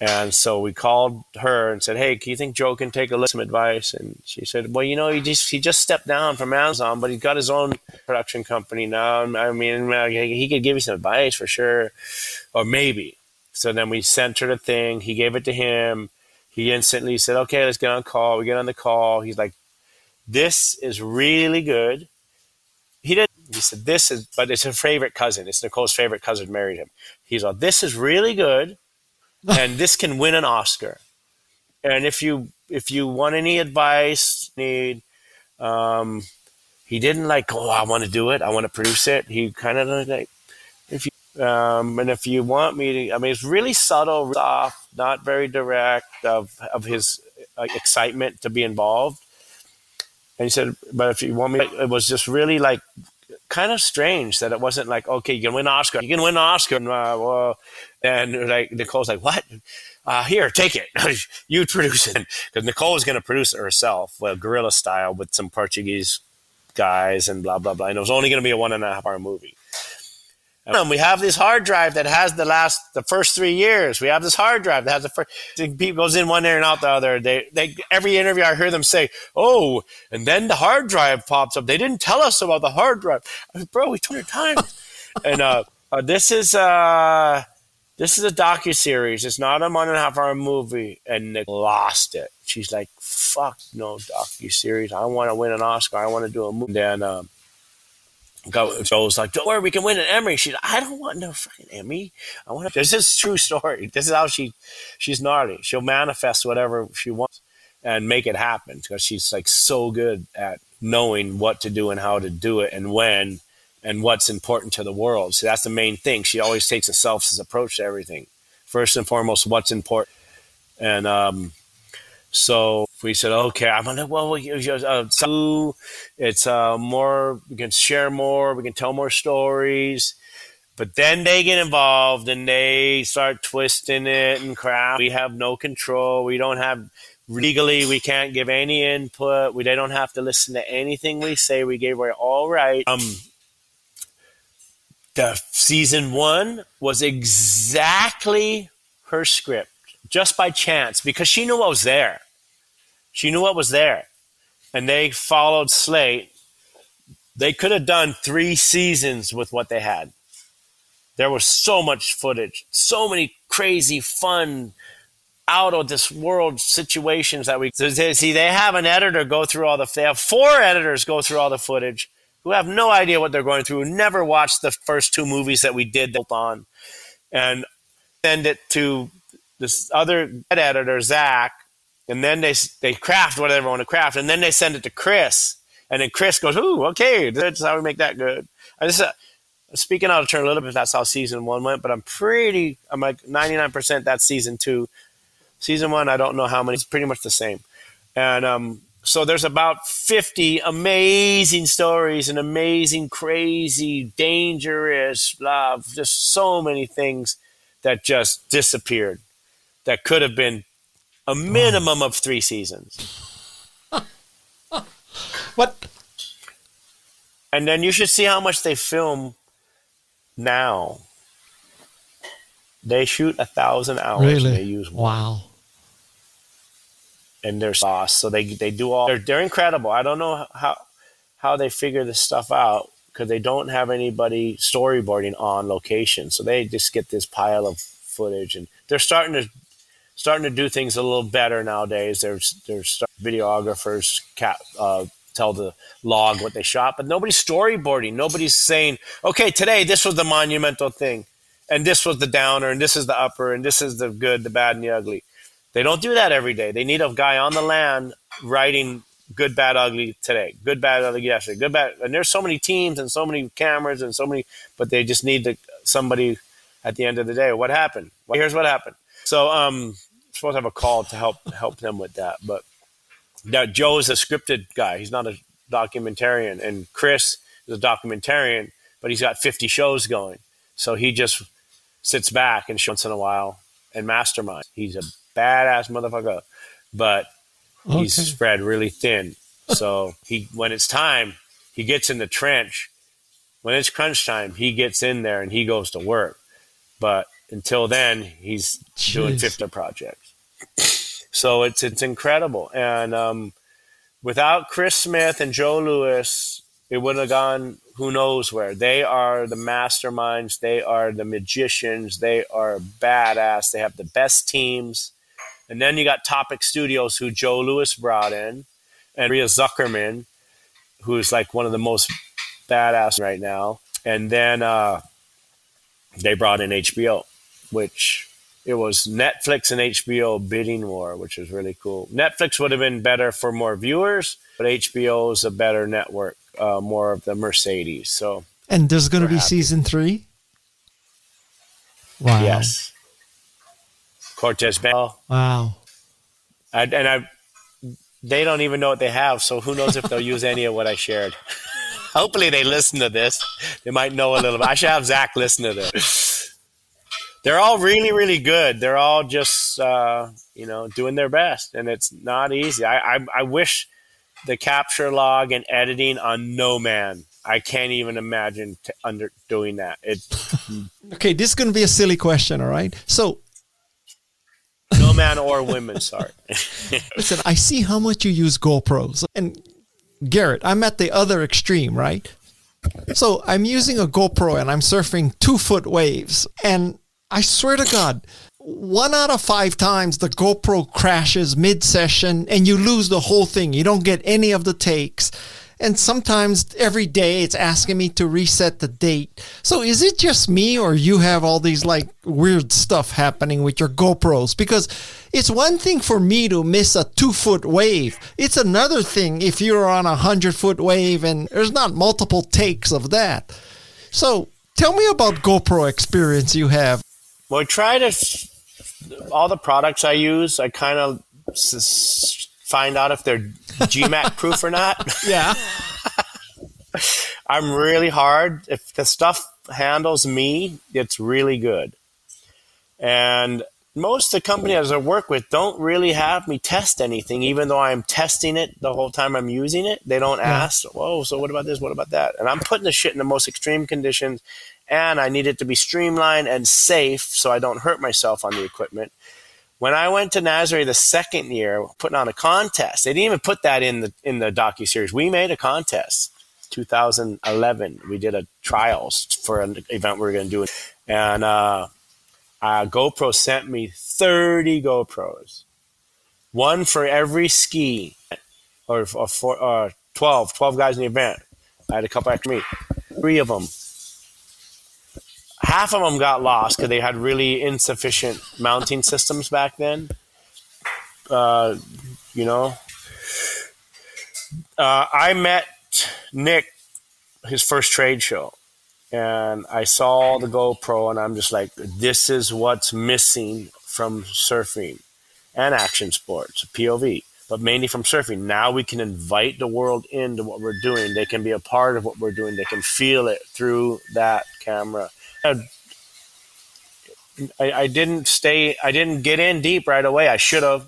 And so we called her and said, hey, do you think Joe can take a listen to advice? And she said, well, you know, he just stepped down from Amazon, but he's got his own production company now. I mean, he could give you some advice for sure, or maybe. So then we sent her the thing. He gave it to him. He instantly said, okay, let's get on call. We get on the call. He's like, this is really good. He said, this is, but it's her favorite cousin. It's Nicole's favorite cousin married him. He's like, this is really good. And this can win an Oscar. And if you want any advice, he didn't like, oh, I want to do it. I want to produce it. He kind of like, and if you want me to, I mean, it's really subtle, soft, not very direct of his excitement to be involved. And he said, but if you want me, it was just really like kind of strange that it wasn't like, okay, you can win Oscar. You can win Oscar. And like Nicole's like, what? Here, take it. You produce it. Because Nicole was going to produce it herself, well, guerrilla style with some Portuguese guys and blah, blah, blah. And it was only going to be a 1.5-hour movie. And we have this hard drive that has the first 3 years. We have this hard drive that has the first. It goes in one ear and out the other. They every interview I hear them say, "Oh, and then the hard drive pops up. They didn't tell us about the hard drive." I said, bro, we told you times. And this is a docuseries. It's not a 1.5-hour movie. And Nick lost it. She's like, "Fuck no, docuseries. I want to win an Oscar. I want to do a movie." And then, Joe's like, don't worry, we can win an Emmy. She's like, I don't want no fucking Emmy. This is true story. This is how she's gnarly. She'll manifest whatever she wants and make it happen because she's like so good at knowing what to do and how to do it and when and what's important to the world. So that's the main thing. She always takes a selfless approach to everything. First and foremost, what's important. And so we said, okay, I'm going to, more, we can share more, we can tell more stories. But then they get involved and they start twisting it and crap. We have no control. We don't have, legally, we can't give any input. They don't have to listen to anything we say. We gave away all rights. The season one was exactly her script, just by chance, because she knew what was there. She knew what was there. And they followed slate. They could have done 3 seasons with what they had. There was so much footage, so many crazy, fun, out-of-this-world situations that we... See, they have an editor go through all the... They have 4 editors go through all the footage who have no idea what they're going through, who never watched the first 2 movies that we did on, and send it to this other editor, Zach, and then they craft whatever they want to craft, and then they send it to Chris, and then Chris goes, ooh, okay, that's how we make that good. I just speaking out of turn a little bit, that's how season one went, but I'm like 99% that's season two. Season one, I don't know how many, it's pretty much the same. And so there's about 50 amazing stories and amazing, crazy, dangerous, blah, just so many things that just disappeared that could have been a minimum of 3 seasons. What? And then you should see how much they film now. They shoot 1,000 hours. Really? And they use one. Wow. And they're sauce, so they do all. They're incredible. I don't know how they figure this stuff out, because they don't have anybody storyboarding on location, so they just get this pile of footage, and they're starting to do things a little better nowadays. They're videographers tell the log what they shot, but nobody's storyboarding. Nobody's saying, okay, today this was the monumental thing, and this was the downer, and this is the upper, and this is the good, the bad, and the ugly. They don't do that every day. They need a guy on the land writing good, bad, ugly today. Good, bad, ugly yesterday. Good, bad. And there's so many teams and so many cameras and so many, but they just need somebody at the end of the day. What happened? Well, here's what happened. So I'm supposed to have a call to help them with that. But now Joe is a scripted guy. He's not a documentarian. And Chris is a documentarian, but he's got 50 shows going. So he just sits back and once in a while and masterminds. He's a badass motherfucker. But he's spread really thin. So when it's time, he gets in the trench. When it's crunch time, he gets in there and he goes to work. But until then, he's doing 50 projects. So it's incredible. And without Chris Smith and Joe Lewis, it would have gone who knows where. They are the masterminds. They are the magicians. They are badass. They have the best teams. And then you got Topic Studios, who Joe Lewis brought in, and Rhea Zuckerman, who's like one of the most badass right now. And then they brought in HBO, which it was Netflix and HBO bidding war, which is really cool. Netflix would have been better for more viewers, but HBO is a better network, more of the Mercedes. So, and there's going to be season 3? Wow. Yes. Cortez Banks. Wow. They don't even know what they have, so who knows if they'll use any of what I shared. Hopefully they listen to this. They might know a little bit. I should have Zach listen to this. They're all really, really good. They're all just, doing their best, and it's not easy. I wish the capture log and editing on No Man. I can't even imagine doing that. Okay, this is going to be a silly question, all right? So, no man or women, sorry. Listen, I see how much you use GoPros. And Garrett, I'm at the other extreme, right? So I'm using a GoPro and I'm surfing 2-foot waves. And I swear to God, 1 out of 5 times the GoPro crashes mid-session and you lose the whole thing. You don't get any of the takes. And sometimes every day it's asking me to reset the date. So is it just me, or you have all these like weird stuff happening with your GoPros? Because it's one thing for me to miss a 2-foot wave. It's another thing if you're on a 100-foot wave and there's not multiple takes of that. So tell me about GoPro experience you have. Well, I try to, all the products I use, I kind of find out if they're GMAT proof or not. Yeah. I'm really hard. If the stuff handles me, it's really good. And most of the companies I work with don't really have me test anything, even though I'm testing it the whole time I'm using it. They don't ask, whoa, so what about this? What about that? And I'm putting the shit in the most extreme conditions, and I need it to be streamlined and safe so I don't hurt myself on the equipment. When I went to Nazaré the second year, putting on a contest, they didn't even put that in the docuseries. We made a contest, 2011. We did a trials for an event we were going to do. And GoPro sent me 30 GoPros, one for every ski, or 12 guys in the event. I had a couple after me, 3 of them. Half of them got lost because they had really insufficient mounting systems back then. I met Nick, his first trade show, and I saw the GoPro, and I'm just like, this is what's missing from surfing and action sports, POV, but mainly from surfing. Now we can invite the world into what we're doing. They can be a part of what we're doing. They can feel it through that camera. I didn't get in deep right away. I should have.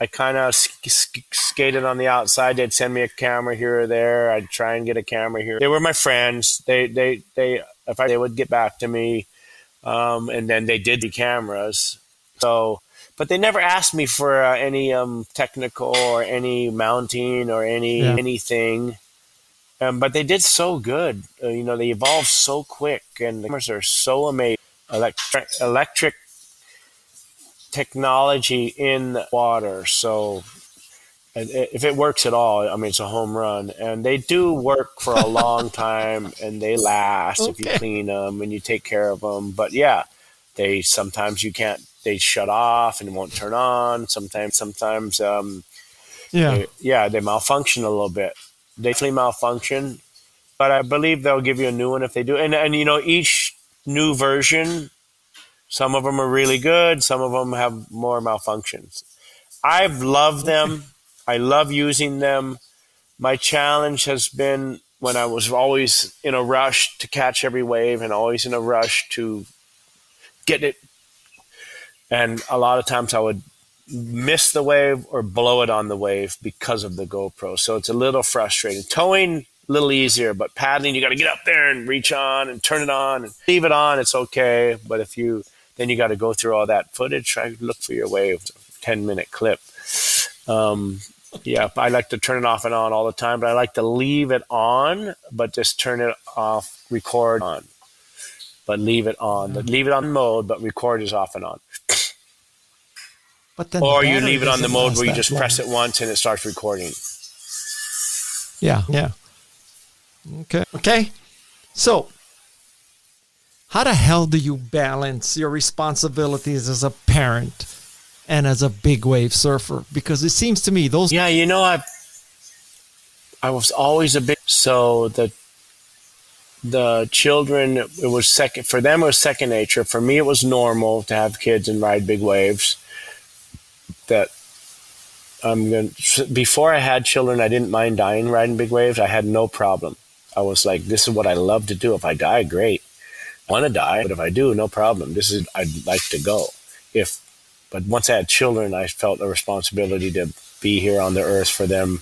I I kind of skated on the outside. They'd send me a camera here or there. I'd try and get a camera here. They were my friends. They would get back to me, and then they did the cameras. So, but they never asked me for any technical or any mounting or anything. But they did so good. They evolved so quick, and the cameras are so amazing. Electric technology in water. So if it works at all, I mean, it's a home run. And they do work for a long time, and they last if you clean them and you take care of them. But yeah, they shut off and won't turn on. Sometimes they malfunction a little bit. They definitely malfunction, but I believe they'll give you a new one if they do. And each new version, some of them are really good. Some of them have more malfunctions. I've loved them. I love using them. My challenge has been when I was always in a rush to catch every wave and always in a rush to get it. And a lot of times I would miss the wave or blow it on the wave because of the GoPro. So it's a little frustrating. Towing, a little easier, but paddling, you got to get up there and reach on and turn it on and leave it on. It's okay. But if you... then you got to go through all that footage. Try to look for your wave, 10-minute clip. I like to turn it off and on all the time, but I like to leave it on, but just turn it off, record on, but leave it on. Mm-hmm. Leave it on mode, but record is off and on. But then or you leave it on the mode where you just press it once and it starts recording. Yeah, yeah. Okay. So... how the hell do you balance your responsibilities as a parent and as a big wave surfer? Because it seems to me those... yeah, I was always a big... so the children, it was second... for them, it was second nature. For me, it was normal to have kids and ride big waves. That I'm going to... before I had children, I didn't mind dying riding big waves. I had no problem. I was like, this is what I love to do. If I die, great. Want to die, but if I do, no problem. This is, I'd like to go. But once I had children, I felt a responsibility to be here on the earth for them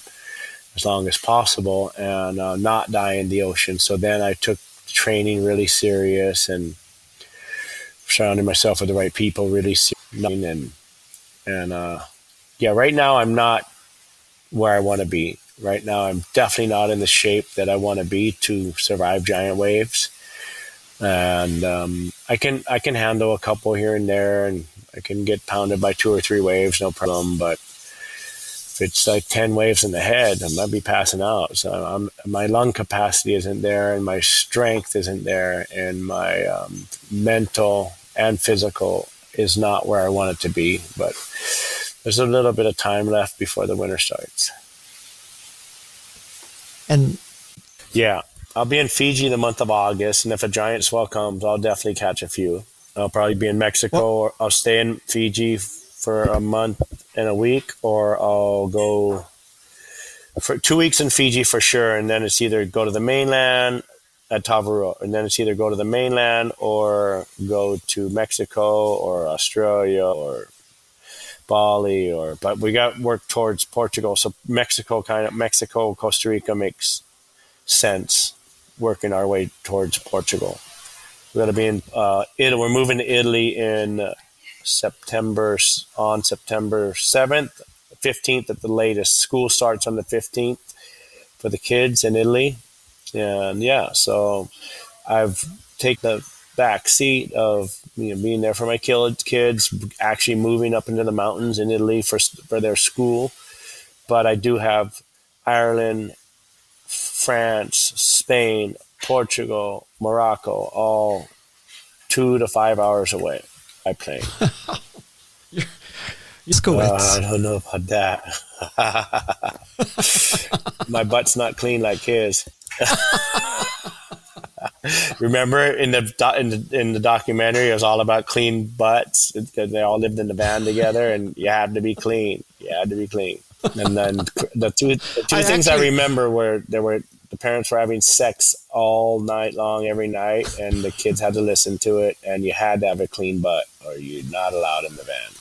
as long as possible and not die in the ocean. So then I took training really serious and surrounded myself with the right people really serious. And right now I'm not where I want to be. Right now I'm definitely not in the shape that I want to be to survive giant waves. And I can handle a couple here and there, and I can get pounded by 2 or 3 waves, no problem. But if it's like 10 waves in the head, I might be passing out. So my lung capacity isn't there, and my strength isn't there, and my mental and physical is not where I want it to be. But there's a little bit of time left before the winter starts. And yeah. I'll be in Fiji the month of August, and if a giant swell comes, I'll definitely catch a few. I'll probably be in Mexico, or I'll stay in Fiji for a month and a week, or I'll go for 2 weeks in Fiji for sure, and then it's either go to the mainland at Tavaroa, and then it's either go to the mainland or go to Mexico or Australia or Bali, but we got work towards Portugal, so Mexico, Costa Rica makes sense. Working our way towards Portugal. We're going to be in Italy. We're moving to Italy in September 7th, 15th at the latest. School starts on the 15th for the kids in Italy. And yeah, so I've taken the back seat of being there for my kids, actually moving up into the mountains in Italy for their school. But I do have Ireland, France, Spain, Portugal, Morocco, all 2 to 5 hours away by plane. You're I don't know about that. My butt's not clean like his. Remember in the documentary, it was all about clean butts because they all lived in the van together, and you had to be clean. And then the two things I remember were the parents were having sex all night long, every night, and the kids had to listen to it, and you had to have a clean butt or you're not allowed in the van.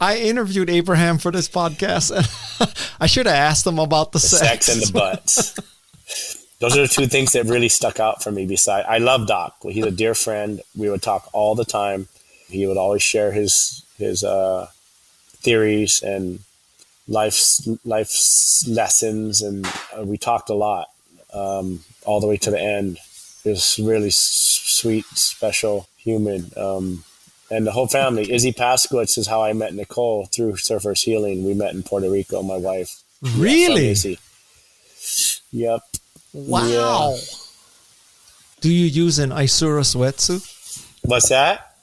I interviewed Abraham for this podcast. And I should have asked him about the sex. Sex and the butts. Those are the two things that really stuck out for me. Besides, I love Doc. He's a dear friend. We would talk all the time. He would always share his theories and life lessons, and we talked a lot all the way to the end. It was really sweet, special human, and the whole family. Izzy Paskowitz is how I met Nicole through Surfers Healing. We met in Puerto Rico. My wife, really? Yeah, yep. Wow. Yeah. Do you use an Isurus wetsuit? What's that?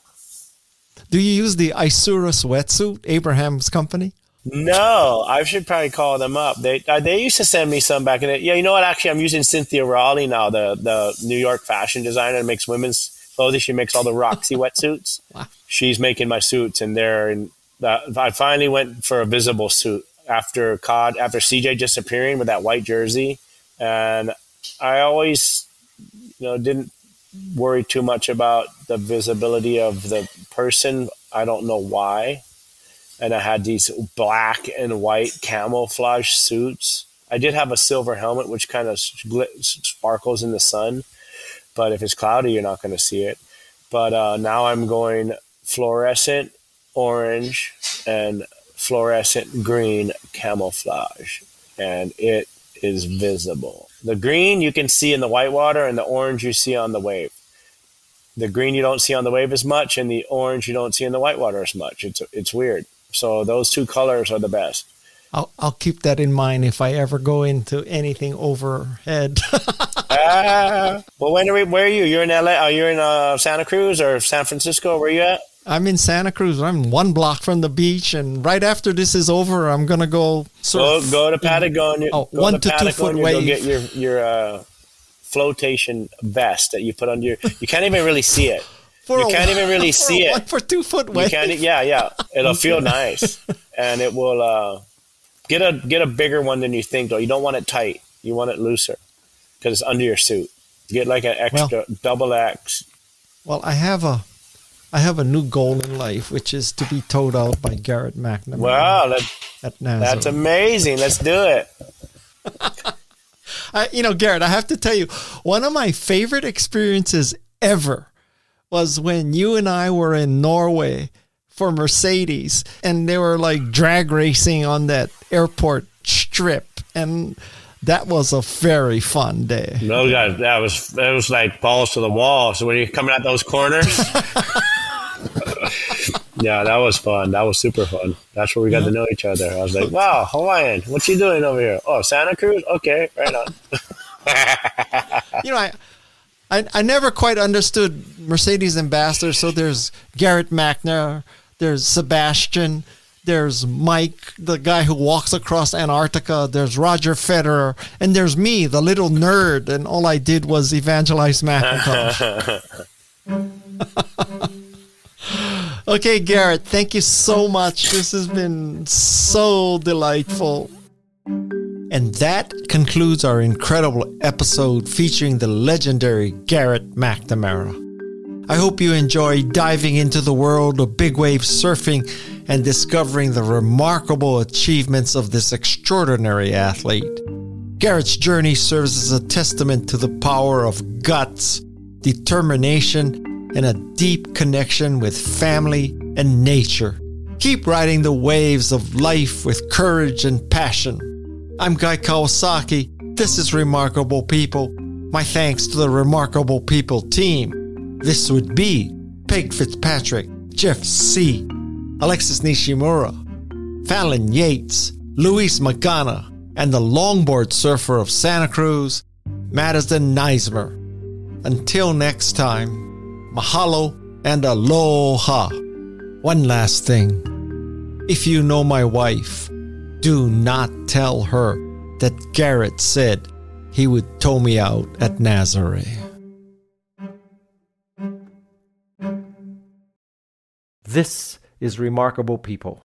Do you use the Isurus wetsuit, Abraham's company? No, I should probably call them up. They used to send me some back in the, yeah, you know what? Actually, I'm using Cynthia Raleigh now, the New York fashion designer that makes women's clothing. She makes all the Roxy wetsuits. Wow. She's making my suits, and I finally went for a visible suit after CJ disappearing with that white jersey. And I always, didn't worry too much about the visibility of the person. I don't know why. And I had these black and white camouflage suits. I did have a silver helmet, which kind of sparkles in the sun. But if it's cloudy, you're not going to see it. But now I'm going fluorescent orange and fluorescent green camouflage. And it is visible. The green you can see in the white water, and the orange you see on the wave. The green you don't see on the wave as much, and the orange you don't see in the white water as much. It's weird. So those two colors are the best. I'll keep that in mind if I ever go into anything overhead. Well, where are you? You're in LA? Are you in Santa Cruz or San Francisco? Where are you at? I'm in Santa Cruz. I'm one block from the beach, and right after this is over, I'm gonna go surf. Go to Patagonia. 1 to 2 foot wave. Go get your flotation vest that you put under your. You can't even really see it. You can't even really see it. 1 for 2 foot wave. Yeah. It'll feel nice, and it will get a bigger one than you think. Though you don't want it tight. You want it looser because it's under your suit. Get like an extra double X. Well, I have a new goal in life, which is to be towed out by Garrett McNamara. Wow, at Nazaré. That's amazing. Let's do it. Garrett, I have to tell you, one of my favorite experiences ever was when you and I were in Norway for Mercedes, and they were like drag racing on that airport strip, and that was a very fun day. No, guys, that was like balls to the wall. So when you're coming out those corners. Yeah, that was fun. That was super fun. That's where we got to know each other. I was like, wow, Hawaiian, what you doing over here? Oh, Santa Cruz? Okay, right on. I never quite understood Mercedes ambassadors. So there's Garrett McNamara, there's Sebastian, there's Mike, the guy who walks across Antarctica, there's Roger Federer, and there's me, the little nerd, and all I did was evangelize Macintosh. Okay, Garrett, thank you so much. This has been so delightful. And that concludes our incredible episode featuring the legendary Garrett McNamara. I hope you enjoy diving into the world of big wave surfing and discovering the remarkable achievements of this extraordinary athlete. Garrett's journey serves as a testament to the power of guts, determination, and a deep connection with family and nature. Keep riding the waves of life with courage and passion. I'm Guy Kawasaki. This is Remarkable People. My thanks to the Remarkable People team. This would be Peg Fitzpatrick, Jeff C., Alexis Nishimura, Fallon Yates, Luis Magana, and the longboard surfer of Santa Cruz, Madison Neismer. Until next time, mahalo and aloha. One last thing. If you know my wife, do not tell her that Garrett said he would tow me out at Nazaré. This is Remarkable People.